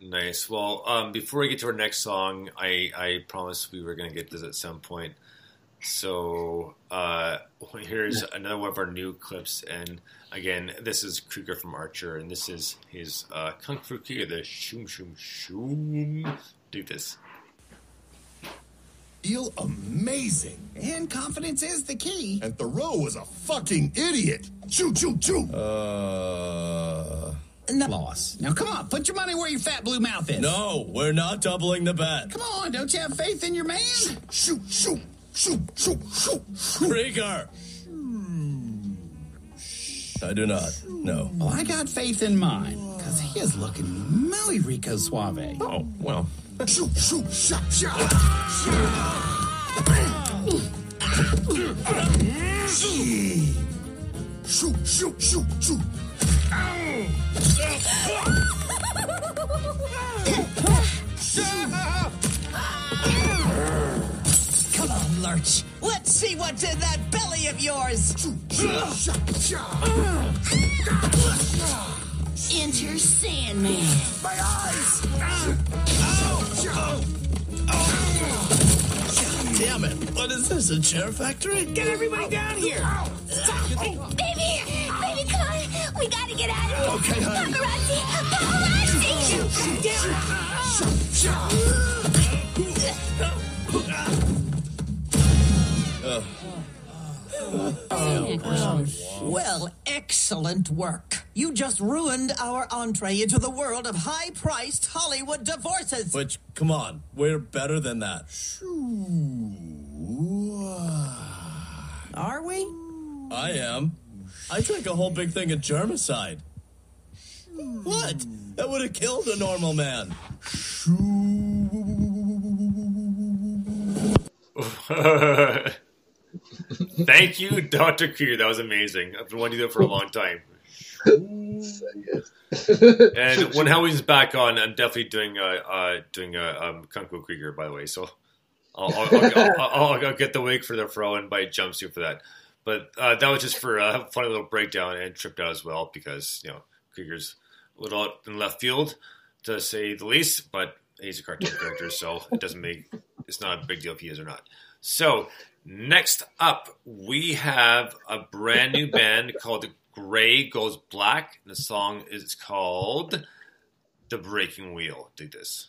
Nice. Well, before we get to our next song, I promised we were going to get this at some point. So here's another one of our new clips. And again, this is Krieger from Archer, and this is his Kung Fu Krieger, the shoom shoom shoom. Do this. Feel amazing. And confidence is the key. And Thoreau was a fucking idiot. Shoot, shoot, shoot. No loss. Now, come on. Put your money where your fat blue mouth is. No, we're not doubling the bet. Come on, don't you have faith in your man? Shoot, shoot, shoot, shoot, shoot, shoot. Krieger. I do not. No. Well, I got faith in mine, because he is looking muy rico suave. Oh, well. Shoot, shoot, shot, shot. Shoot, shoot, shoot, shoot. Come on, Lurch. Let's see what's in that belly of yours. Shoot, shoot, shot, shot. Enter Sandman. My eyes! Oh. Damn it. What is this, a chair factory? Get everybody down here! Baby car! We gotta get out of here! Okay, honey. Paparazzi! Damn it! Well, excellent work. You just ruined our entree into the world of high-priced Hollywood divorces. Which, come on, we're better than that. Are we? I am. I drank a whole big thing of germicide. What? That would have killed a normal man. Thank you, Dr. Creer. That was amazing. I've been wanting to do that for a long time. So good. And when Howie's back on, I'm definitely doing Kung Fu Krieger, by the way. So I'll get the wig for the fro and buy a jumpsuit for that. But that was just for a funny little breakdown and tripped out as well because, you know, Krieger's a little out in left field, to say the least, but he's a cartoon character, so it's not a big deal if he is or not. So next up, we have a brand new band called Gray Goes Black. The song is called The Breaking Wheel. Dig this.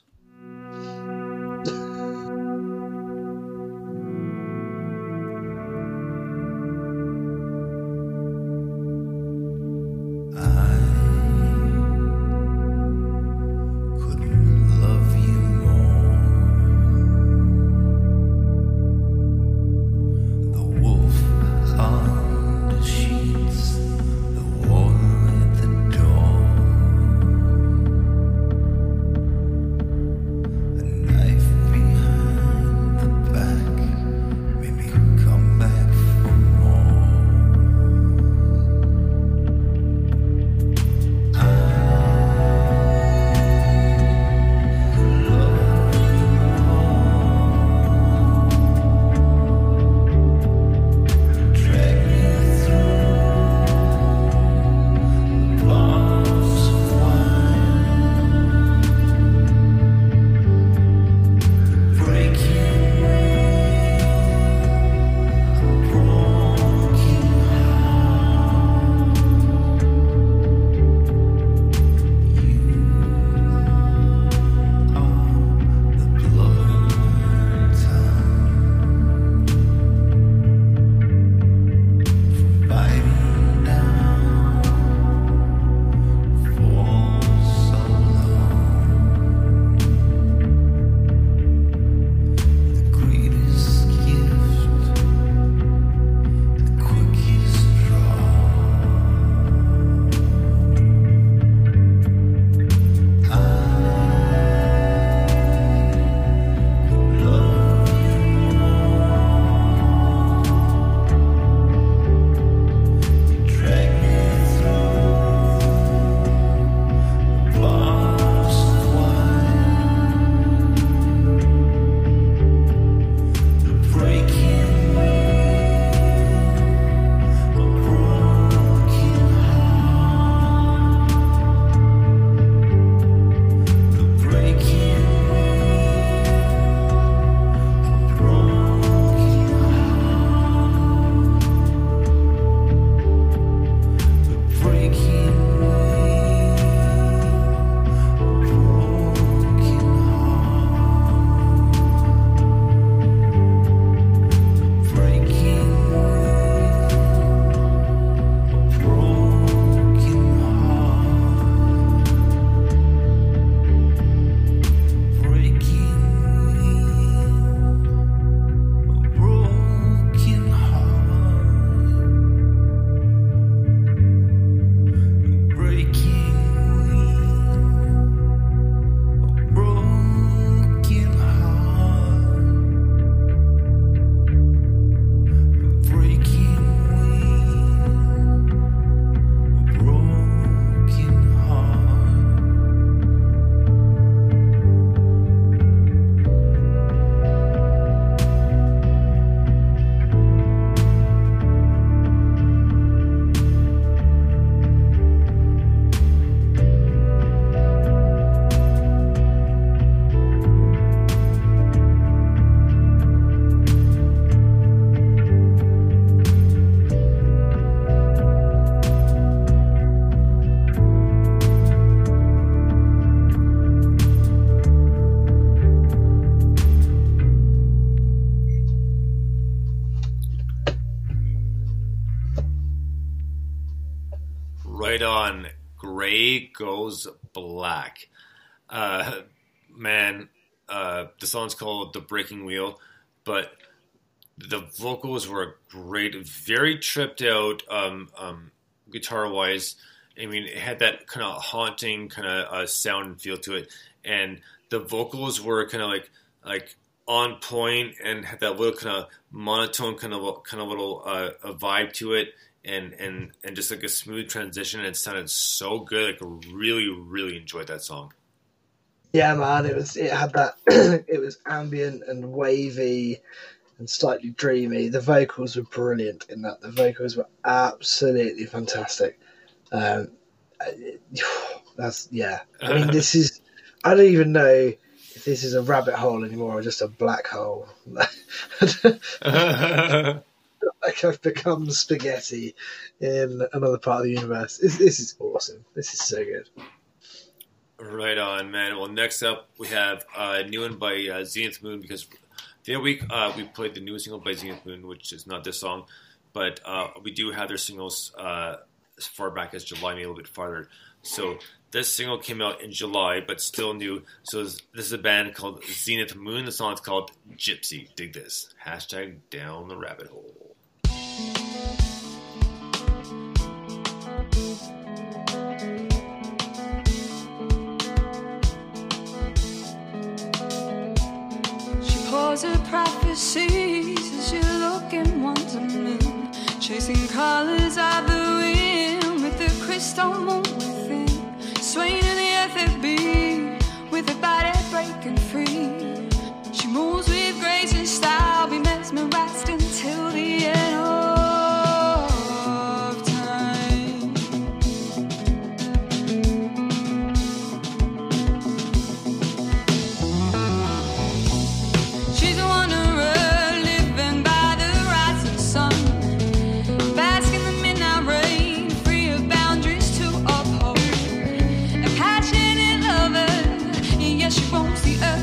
Goes Black. The song's called The Breaking Wheel, but the vocals were great, very tripped out guitar-wise. I mean, it had that kind of haunting kind of sound and feel to it, and the vocals were kind of like on point and had that little kind of monotone kind of little vibe to it, and just like a smooth transition. It sounded so good. Like really enjoyed that song. Yeah, man, it had that. It was ambient and wavy and slightly dreamy. The vocals were brilliant in that. The vocals were absolutely fantastic. That's yeah. I mean, this is. I don't even know. This is a rabbit hole anymore, or just a black hole. Like I've become spaghetti in another part of the universe. This is awesome. This is so good. Right on, man. Well, next up we have a new one by Zenith Moon, because the other week we played the new single by Zenith Moon, which is not this song, but we do have their singles as far back as July, maybe a little bit farther. So this single came out in July, but still new. So this is a band called Zenith Moon. The song is called Gypsy. Dig this. Hashtag down the rabbit hole. She pours her prophecies as you look in one's moon, chasing colors out the wind with the crystal moon. Swaying in the earth it be, with her body breaking free. She moves with grace and style, be mesmerized until the end of time. She's a wanderer, living by the rising sun, bask in the midnight rain, free of boundaries to uphold. Passionate lover, yes, she roams the earth.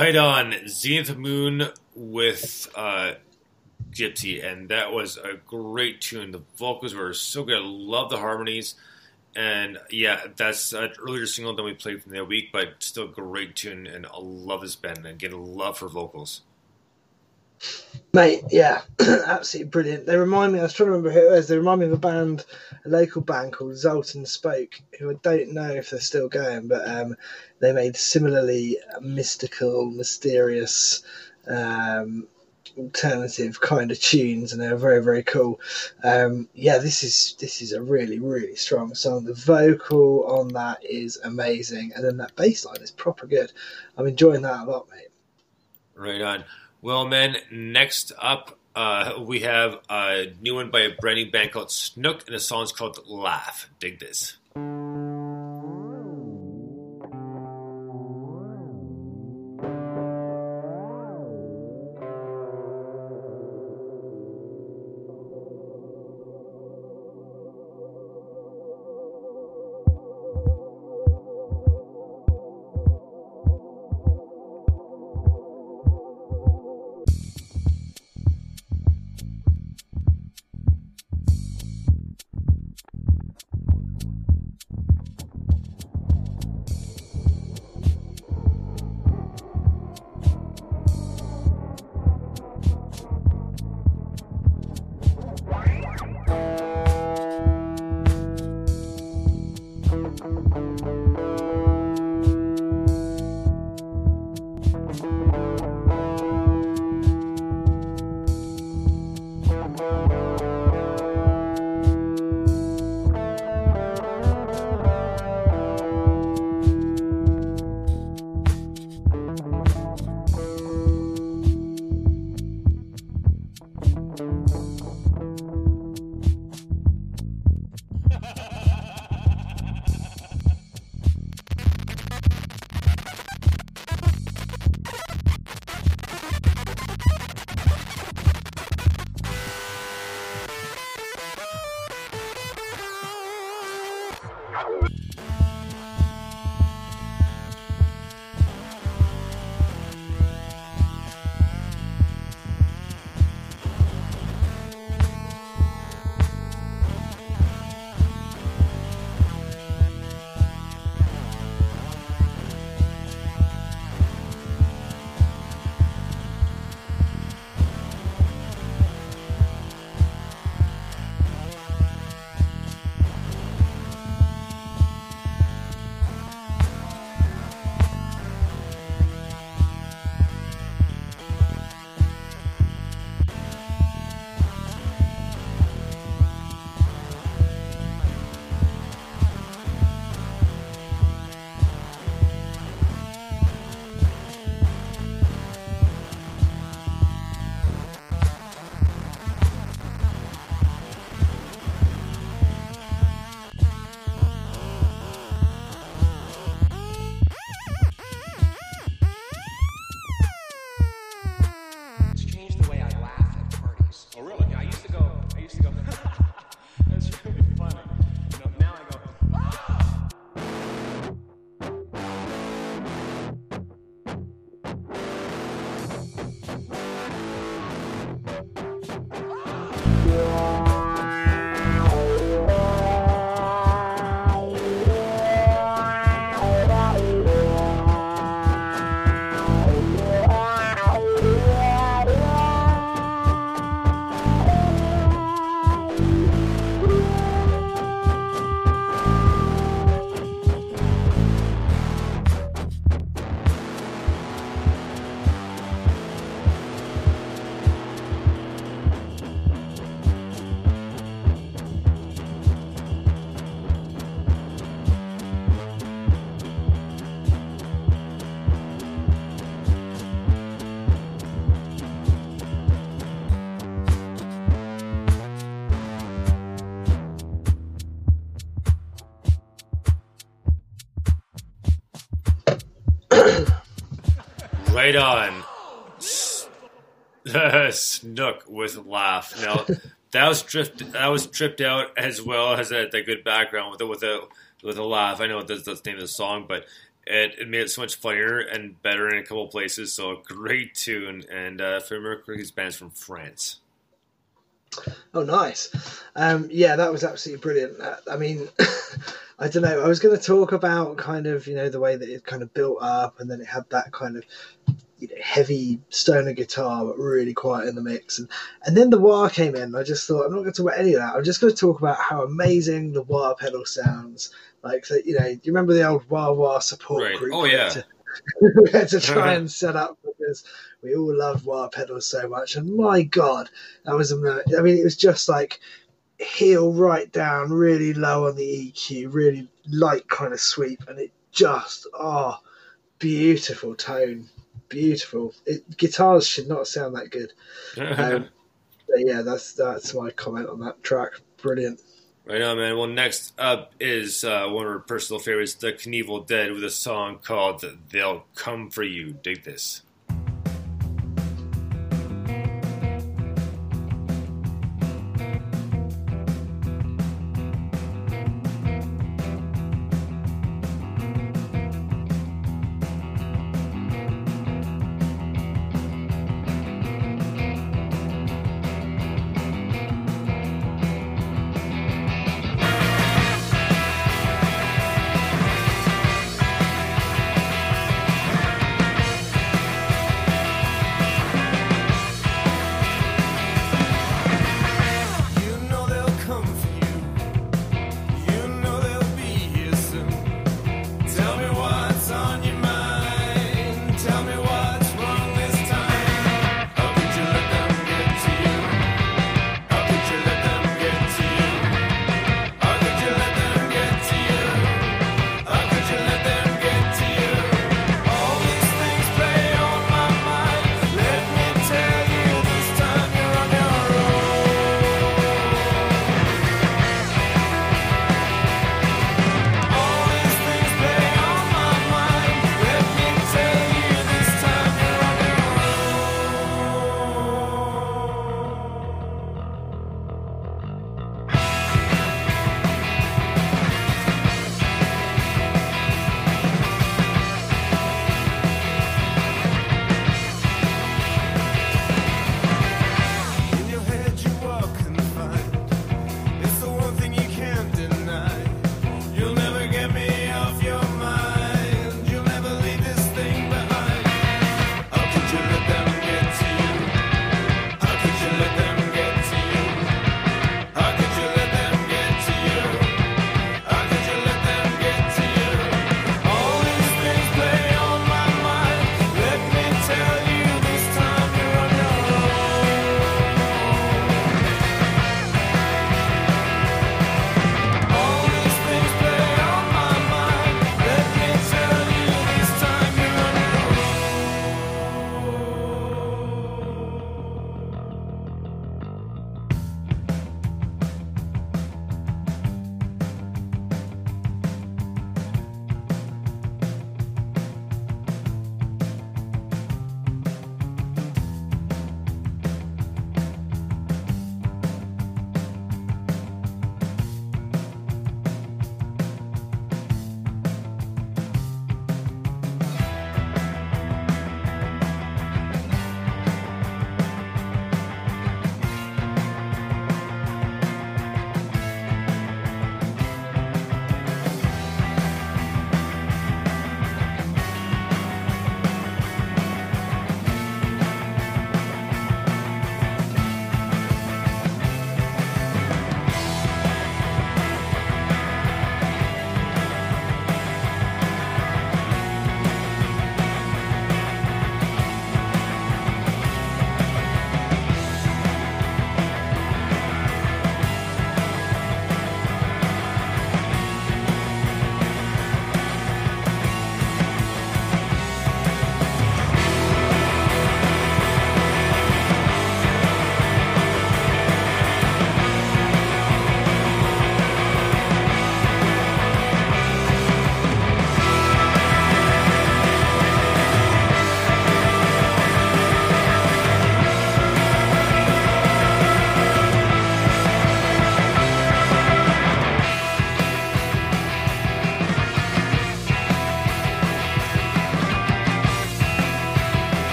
Right on. Zenith Moon with Gypsy, and that was a great tune. The vocals were so good. I love the harmonies. And yeah, that's an earlier single than we played from the week, but still a great tune, and I love this band and get a love for vocals. Mate, yeah, absolutely brilliant. They remind me, I was trying to remember who it was, they remind me of a band, a local band called Zoltan Spoke, who I don't know if they're still going, but they made similarly mystical, mysterious, alternative kind of tunes, and they're very, very cool. Yeah, this is a really, really strong song. The vocal on that is amazing, and then that bass line is proper good. I'm enjoying that a lot, mate. Right on. Well, man, next up, we have a new one by a brand new band called Snook, and the song's called Laugh. Dig this. Right on. Snook with Laugh. Now that was tripped out, as well as that good background with a laugh. I know that's the name of the song, but it made it so much funnier and better in a couple places. So a great tune, and if I remember correctly, his band's from France. Oh, nice. Yeah, that was absolutely brilliant. I mean, I don't know. I was going to talk about kind of, you know, the way that it kind of built up, and then it had that kind of, you know, heavy stoner guitar, but really quiet in the mix. And then the wah came in. And I just thought, I'm not going to talk about any of that. I'm just going to talk about how amazing the wah pedal sounds. Like, that, you know, do you remember the old wah support group? Oh, yeah. We had to try and set up because we all love wah pedals so much. And my God, that was amazing. I mean, it was just like heel right down, really low on the EQ, really light kind of sweep. And it just, oh, beautiful tone. Beautiful. Guitars should not sound that good. But yeah, that's my comment on that track. Brilliant. Right on, man. Well, next up is one of our personal favorites, The Knievel Dead, with a song called They'll Come For You. Dig this.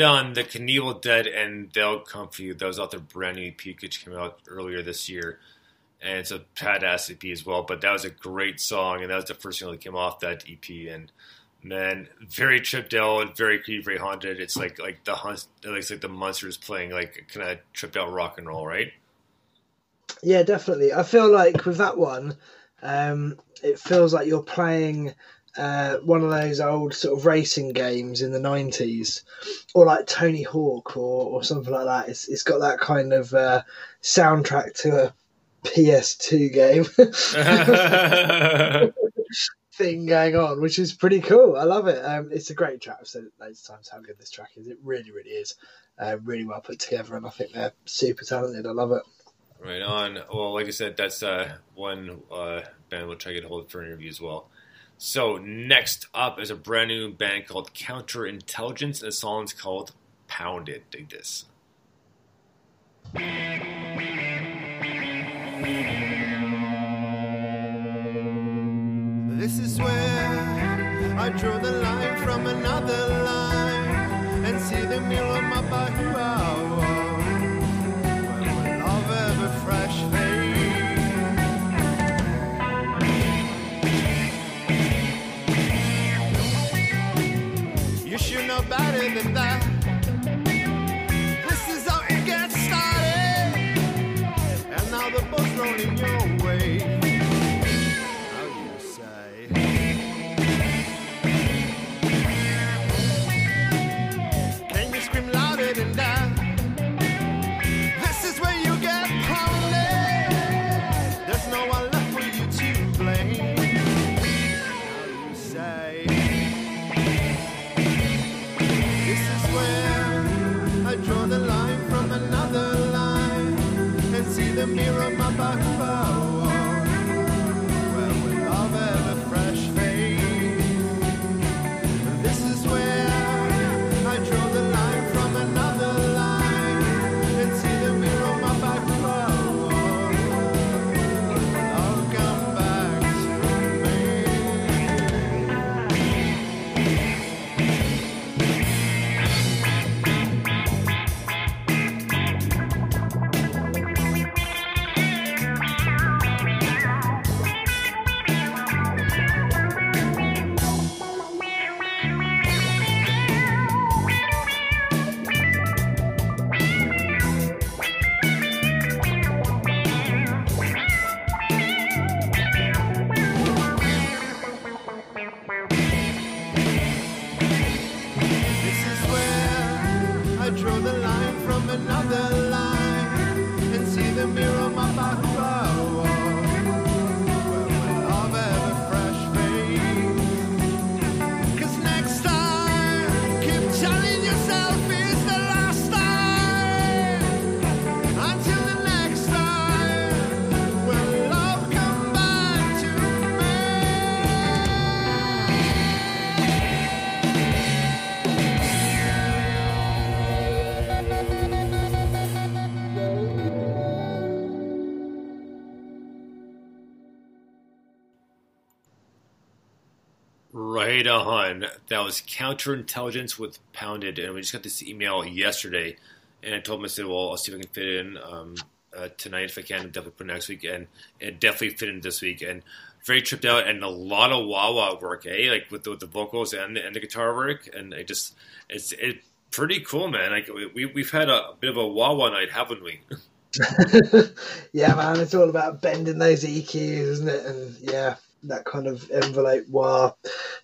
right on. The Knievel Dead and They'll Come For You. That was out their brand new EP, which came out earlier this year. And it's a badass EP as well. But that was a great song, and that was the first thing that came off that EP. And man, very tripped out, very creepy, very haunted. It's like the hunt, it's like the monsters playing like kind of tripped out rock and roll, right? Yeah, definitely. I feel like with that one, it feels like you're playing one of those old sort of racing games in the 90s, or like Tony Hawk or something like that. It's got that kind of soundtrack to a PS2 game thing going on, which is pretty cool. I love it. It's a great track. I've said it loads of times how good this track is. It really, really is. Really well put together, and I think they're super talented. I love it. Right on. Well, like I said, that's one band we'll try to get hold of for an interview as well. So next up is a brand new band called Counterintelligence, and the song's called Pound It. Dig this. This is where I draw the line from another line and see the mirror mapa who I was. Better than that. This is how it gets started. And now the ball's rolling your way. How you say? Can you scream louder than that? This is where you get pounded. There's no one left for you to blame. How you say? The mirror, my back wall, where we love ever fresh fade. This is where I draw the line from another line and see the mirror, my back wall. I'll come back to on. That was Counterintelligence with Pounded, and we just got this email yesterday, and I told him, I said, well, I'll see if I can fit it in tonight. If I can, I'll definitely put it next week, and it definitely fit in this week. And very tripped out, and a lot of wah-wah work, eh? Like with the vocals and the guitar work, and I just, it's pretty cool, man. Like we've had a bit of a wah-wah night, haven't we? Yeah, man, it's all about bending those EQs, isn't it? And yeah, that kind of envelope wah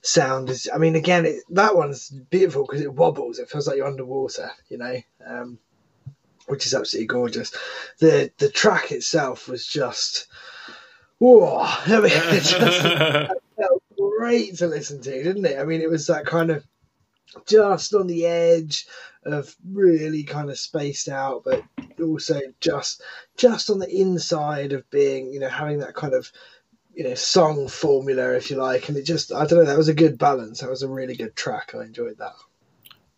sound is, I mean, again, that one's beautiful because it wobbles. It feels like you're underwater, you know, which is absolutely gorgeous. The track itself was just, whoa, I mean, it just felt great to listen to, didn't it? I mean, it was that kind of just on the edge of really kind of spaced out, but also just on the inside of being, you know, having that kind of, you know, song formula, if you like. And it just, I don't know, that was a good balance. That was a really good track. I enjoyed that.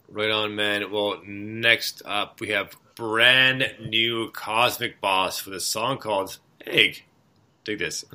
Right on, man. Well, next up, we have brand new Cosmic Boss with a song called Egg. Dig this.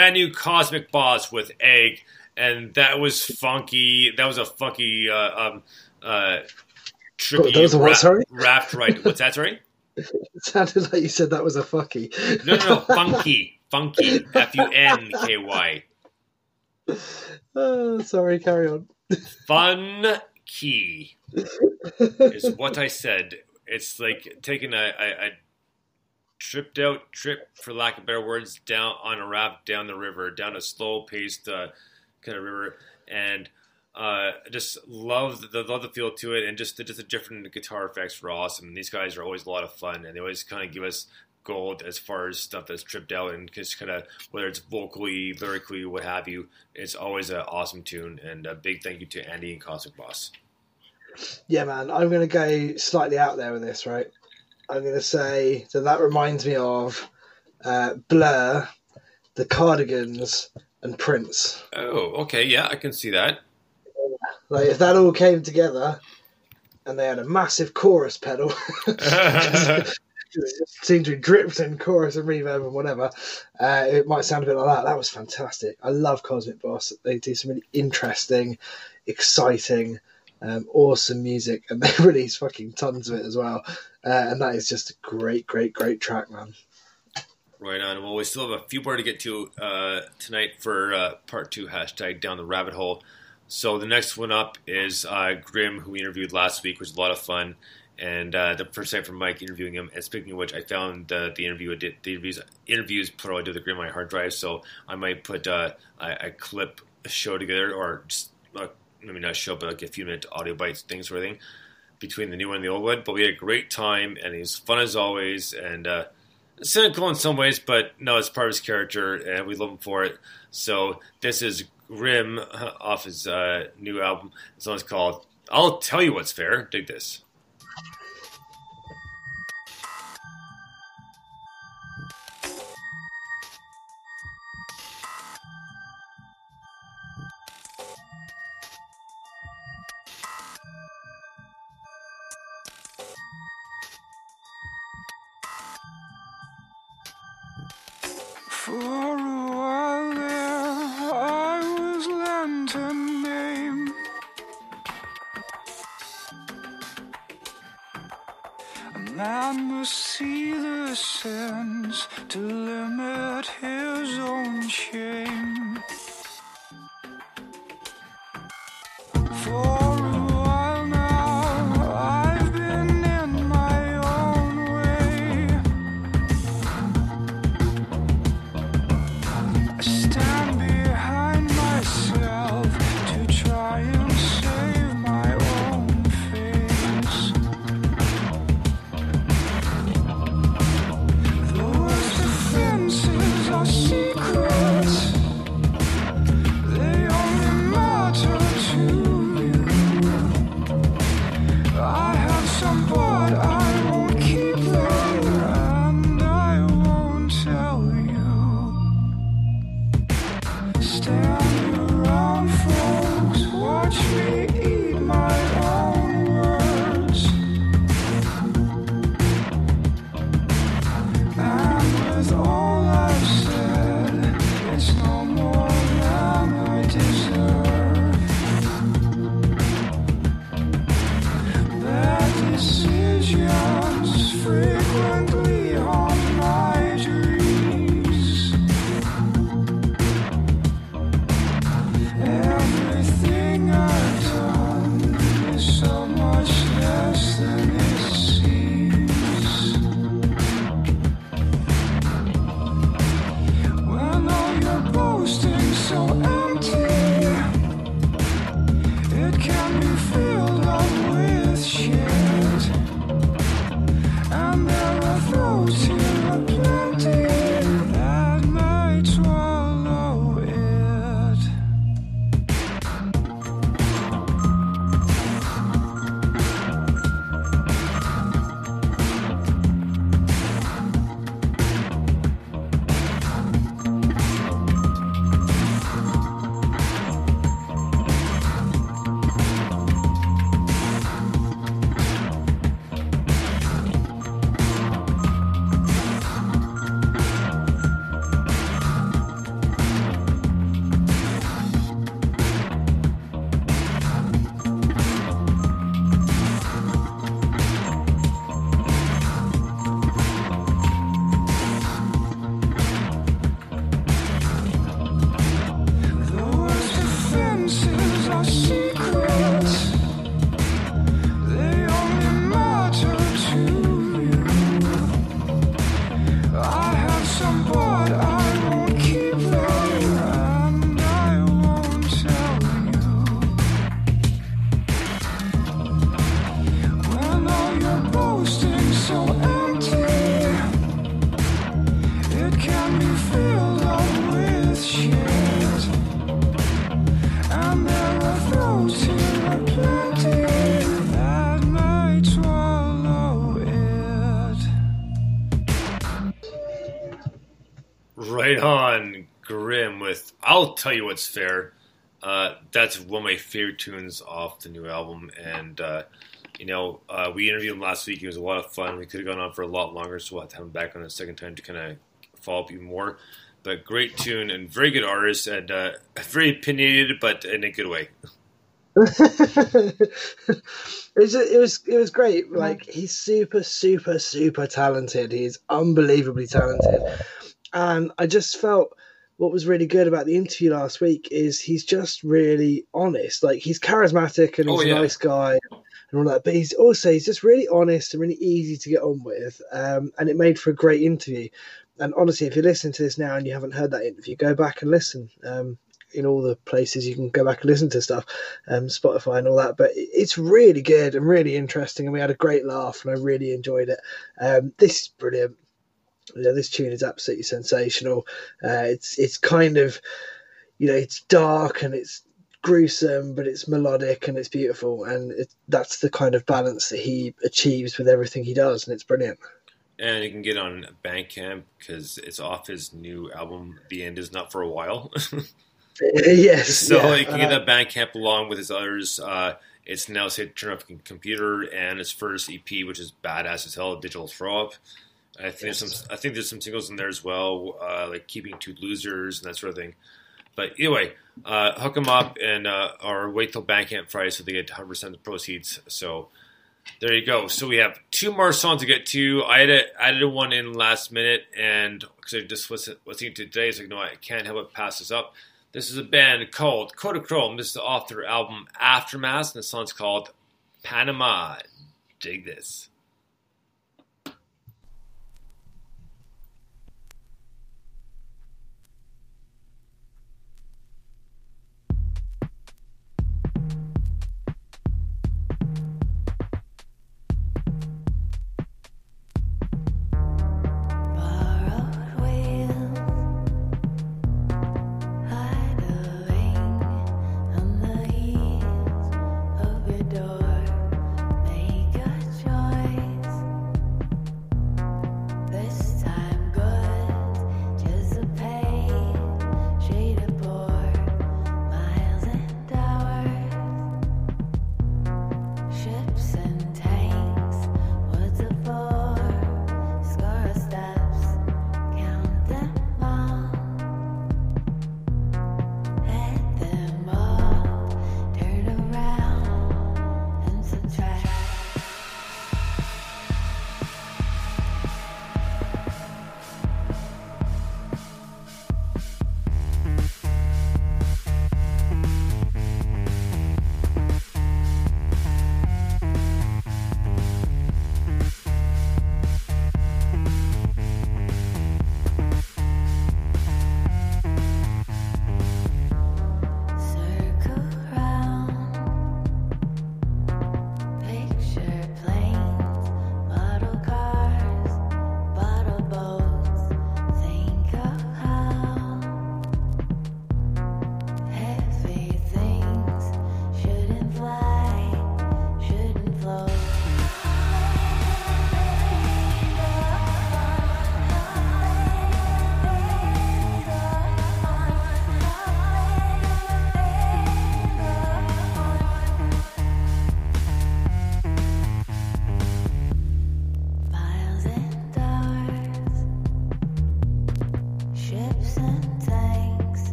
brand new Cosmic Boss with Egg, and that was funky. That was a funky, tricky raft ride. What's that, sorry? It sounded like you said that was a fucky. No, funky. Funky. F-U-N-K-Y. Sorry, carry on. Funky is what I said. It's like taking a trip, for lack of better words, down on a raft down the river, down a slow-paced kind of river, and just love the feel to it, and just the different guitar effects were awesome. These guys are always a lot of fun, and they always kind of give us gold as far as stuff that's tripped out, and just kind of whether it's vocally, lyrically, what have you. It's always an awesome tune, and a big thank you to Andy and Cosmic Boss. Yeah, man, I'm going to go slightly out there with this, right? I'm going to say that reminds me of Blur, The Cardigans, and Prince. Oh, okay, yeah, I can see that. Like, if that all came together and they had a massive chorus pedal, it seemed to be dripped in chorus and reverb and whatever, it might sound a bit like that. That was fantastic. I love Cosmic Boss. They do some really interesting, exciting, awesome music, and they release fucking tons of it as well. And that is just a great, great, great track, man. Right on. Well, we still have a few more to get to tonight for part two, hashtag down the rabbit hole. So the next one up is Grimm, who we interviewed last week, which was a lot of fun. And the first time from Mike interviewing him. And speaking of which, I found the interviews put all I do with Grimm on my hard drive. So I might put a clip show together, or just, I mean, not show, but like a few minute audio bites, things sort of thing, between the new one and the old one. But we had a great time, and he was fun as always. And cynical in some ways, but no, it's part of his character, and we love him for it. So this is Grimm off his new album. The song's called I'll Tell You What's Fair. Dig this. them with I'll Tell You What's Fair. That's one of my favorite tunes off the new album, and we interviewed him last week. It was a lot of fun. We could have gone on for a lot longer, so we'll have to have him back on a second time to kind of follow up even more. But great tune and very good artist, and very opinionated, but in a good way. It was great. Like, he's super talented. He's unbelievably talented, and I just felt what was really good about the interview last week is he's just really honest. Like, he's charismatic and he's a nice guy and all that, but he's just really honest and really easy to get on with, and it made for a great interview. And honestly, if you're listening to this now and you haven't heard that interview, go back and listen. In all the places you can go back and listen to stuff, Spotify and all that. But it's really good and really interesting, and we had a great laugh, and I really enjoyed it. This is brilliant. This tune is absolutely sensational. It's kind of, it's dark and it's gruesome, but it's melodic and it's beautiful, and that's the kind of balance that he achieves with everything he does, and it's brilliant. And you can get on Bandcamp because it's off his new album, The End Is Not For A While. Yes. So you can get that Bandcamp along with his others. It's now safe to turn off your computer, and his first EP, which is badass as hell, Digital Throw Up. I think there's some singles in there as well, like Keeping Two Losers and that sort of thing. But anyway, hook them up and or wait till Bandcamp Friday so they get 100% of the proceeds. So there you go. So we have two more songs to get to. I added one in last minute, and because I just was listening to today, it's like, no, I can't help but pass this up. This is a band called Kodachrome. This is off their album Aftermath, and the song's called Panama. Dig this. Door, make a choice.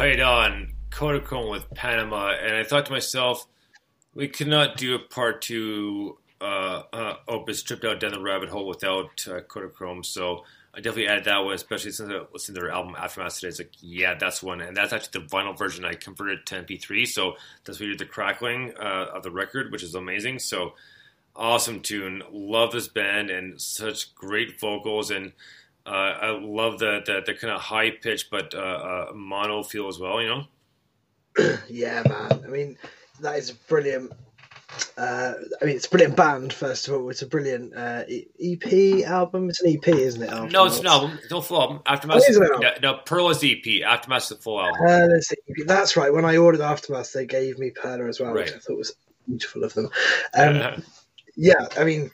right on Kodachrome with Panama, and I thought to myself, we cannot do a part two opus Tripped Out Down the Rabbit Hole without Kodachrome, so I definitely added that one, especially since I listened to their album Aftermath today. It's like, yeah, that's one, and that's actually the vinyl version I converted to MP3, so that's where you did the crackling of the record, which is amazing. So awesome tune, love this band, and such great vocals, and I love the kind of high pitch but mono feel as well, you know. Yeah, man. I mean, that is a brilliant. I mean, it's a brilliant band. First of all, it's a brilliant EP album. It's an EP, isn't it? Aftermath? No, it's an album. It's no full album. Aftermath. No, Perla is the EP. Aftermath is the full album. That's right. When I ordered Aftermath, they gave me Perla as well, right, which I thought was beautiful of them. Yeah, I mean,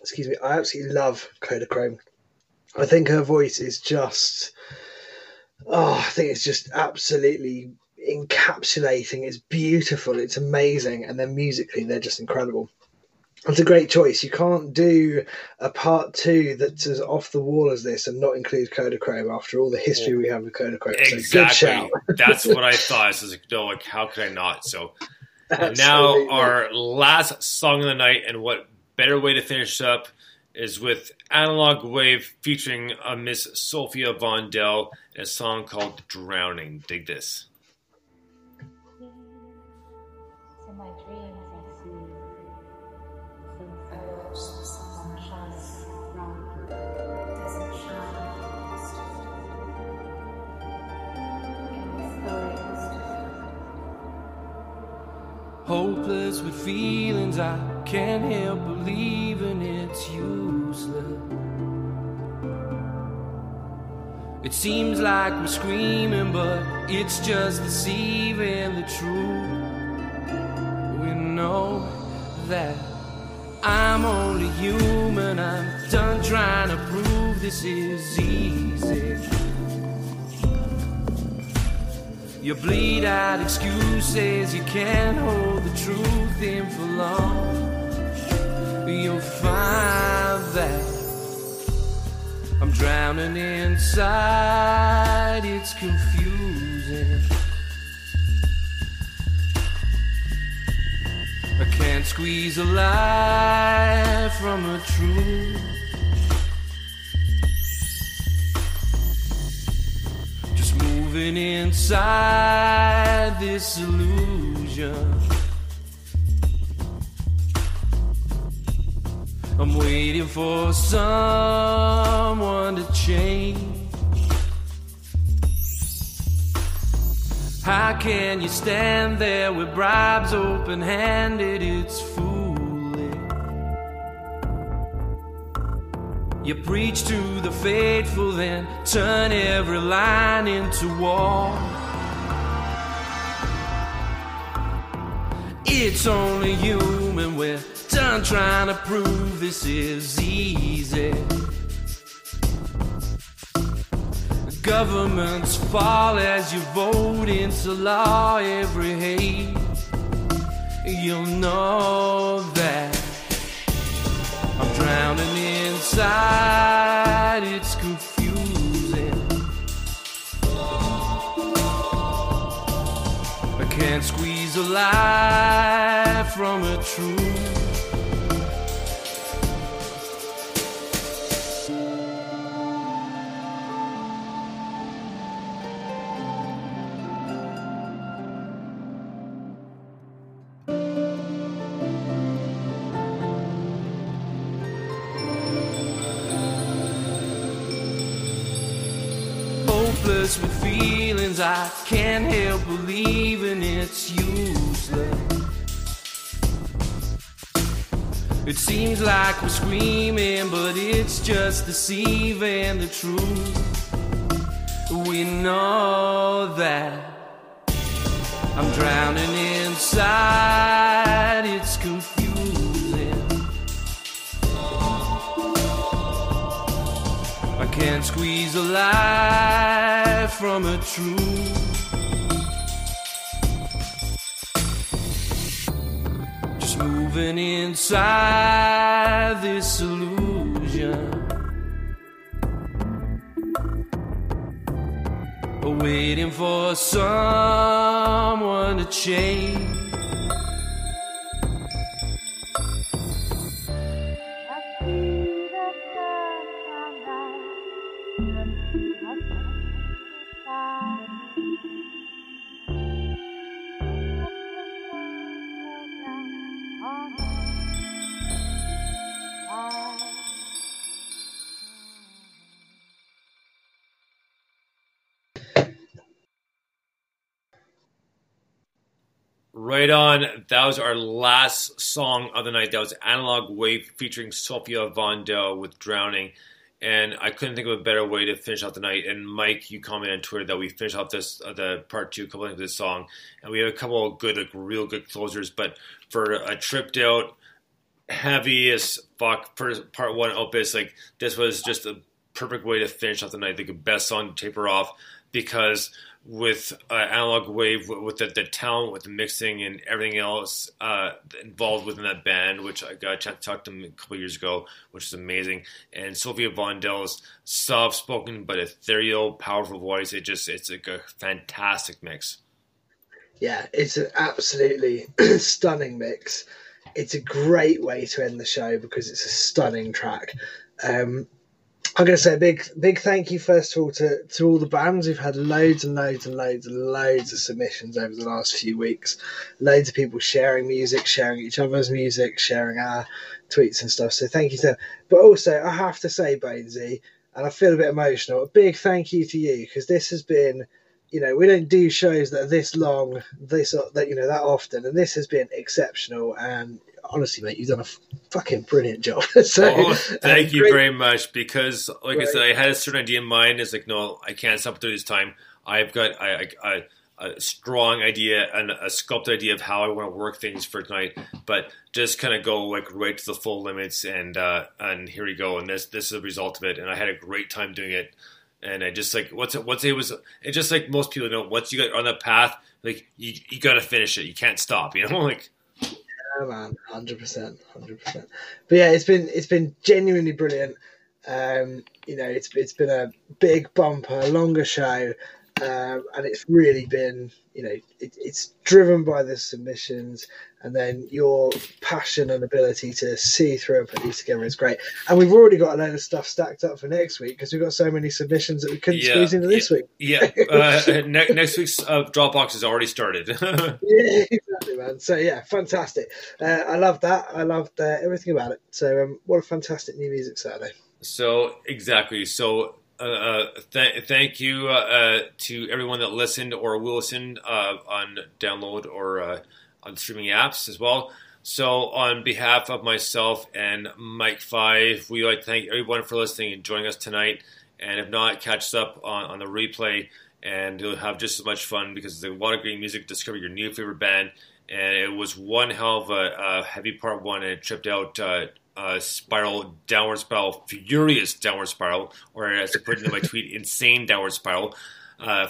excuse me. I absolutely love Kodachrome. I think her voice is just, I think it's just absolutely encapsulating. It's beautiful. It's amazing. And then musically, they're just incredible. It's a great choice. You can't do a part two that's as off the wall as this and not include Kodachrome after all the history we have with Kodachrome. Exactly. So that's what I thought. It's like, no, like, how could I not? So absolutely. Now our last song of the night, and what better way to finish up is with Analog Wave featuring Miss Sophia Vondell in a song called Drowning. Dig this. Hopeless with feelings, I can't help believing it's useless. It seems like we're screaming, but it's just deceiving the truth. We know that I'm only human. I'm done trying to prove this is easy. You bleed out excuses, you can't hold the truth in for long. You'll find that I'm drowning inside, it's confusing. I can't squeeze a lie from the truth. Moving inside this illusion, I'm waiting for someone to change. How can you stand there with bribes open-handed? It's fooling. You preach to the faithful, then turn every line into war. It's only human, we're done trying to prove this is easy. The governments fall as you vote into law every hate. You'll know that I'm drowning inside, it's confusing. I can't squeeze a lie from a truth. With feelings, I can't help believing it's useless. It seems like we're screaming, but it's just deceiving the truth. We know that I'm drowning inside, it's confusing. I can't squeeze a lie from a truth, just moving inside this illusion. waiting for someone to change. Right on. That was our last song of the night. That was Analog Wave featuring Sophia Vondo with Drowning. And I couldn't think of a better way to finish off the night. And Mike, you commented on Twitter that we finished off this the part two couple of this song. And we have a couple of good, like real good closers. But for a tripped out, heavy as fuck part one opus, like this was just a perfect way to finish off the night. Like the best song to taper off, because with Analog Wave, with the talent, with the mixing and everything else involved within that band, which I got a chance to talk to them a couple years ago, which is amazing. And Sophia Vondel's soft-spoken but ethereal, powerful voice, it's like a fantastic mix. Yeah, it's an absolutely stunning mix. It's a great way to end the show because it's a stunning track. I'm going to say a big thank you, first of all, to all the bands. We've had loads of submissions over the last few weeks. Loads of people sharing music, sharing each other's music, sharing our tweets and stuff. So thank you to them. But also, I have to say, Bonesy, and I feel a bit emotional, a big thank you to you, because this has been, you know, we don't do shows that are this long, that often, and this has been exceptional. And honestly, mate, you've done a fucking brilliant job. So, thank you very much, because, like I said, I had a certain idea in mind. It's like, no, I can't stop through this time. I've got a strong idea and a sculpted idea of how I want to work things for tonight, but just kind of go like right to the full limits, and here we go. And this is the result of it. And I had a great time doing it. And I just like it's just like most people know, once you get on the path, like you got to finish it. You can't stop. You know, like. Oh, man, 100%. But yeah, it's been genuinely brilliant. You know, it's been a big bumper, longer show, and it's really been, you know, it's driven by the submissions, and then your passion and ability to see through and put these together is great. And we've already got a load of stuff stacked up for next week because we've got so many submissions that we couldn't squeeze into this week. Yeah, next week's Dropbox has already started. Yeah, exactly, man. So yeah, fantastic. I love that. I loved everything about it. So what a fantastic new music Saturday. So exactly. So. Thank you to everyone that listened or will listen on download or on streaming apps as well. So on behalf of myself and Mike Five, we like to thank everyone for listening and joining us tonight. And if not, catch us up on the replay, and you'll have just as much fun because there's a lot of great music. Discover your new favorite band. And it was one hell of a heavy part one, and it tripped out furious downward spiral, or as I put it in my tweet, insane downward spiral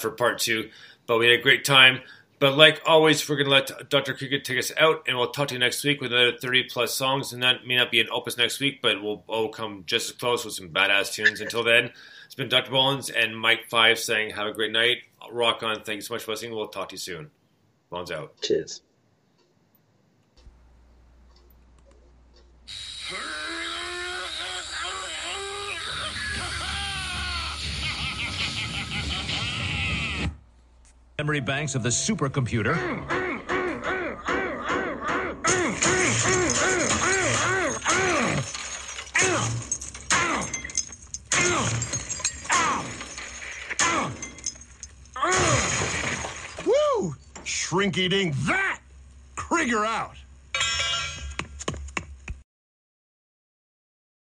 for part two. But we had a great time. But like always, we're going to let Dr. Cricket take us out, and we'll talk to you next week with another 30-plus songs. And that may not be an opus next week, but we'll all come just as close with some badass tunes. Until then, it's been Dr. Bollins and Mike Five saying have a great night. Rock on. Thanks so much for listening. We'll talk to you soon. Bollins out. Cheers. Memory banks of the supercomputer Woo! Shrink eating that Krieger out.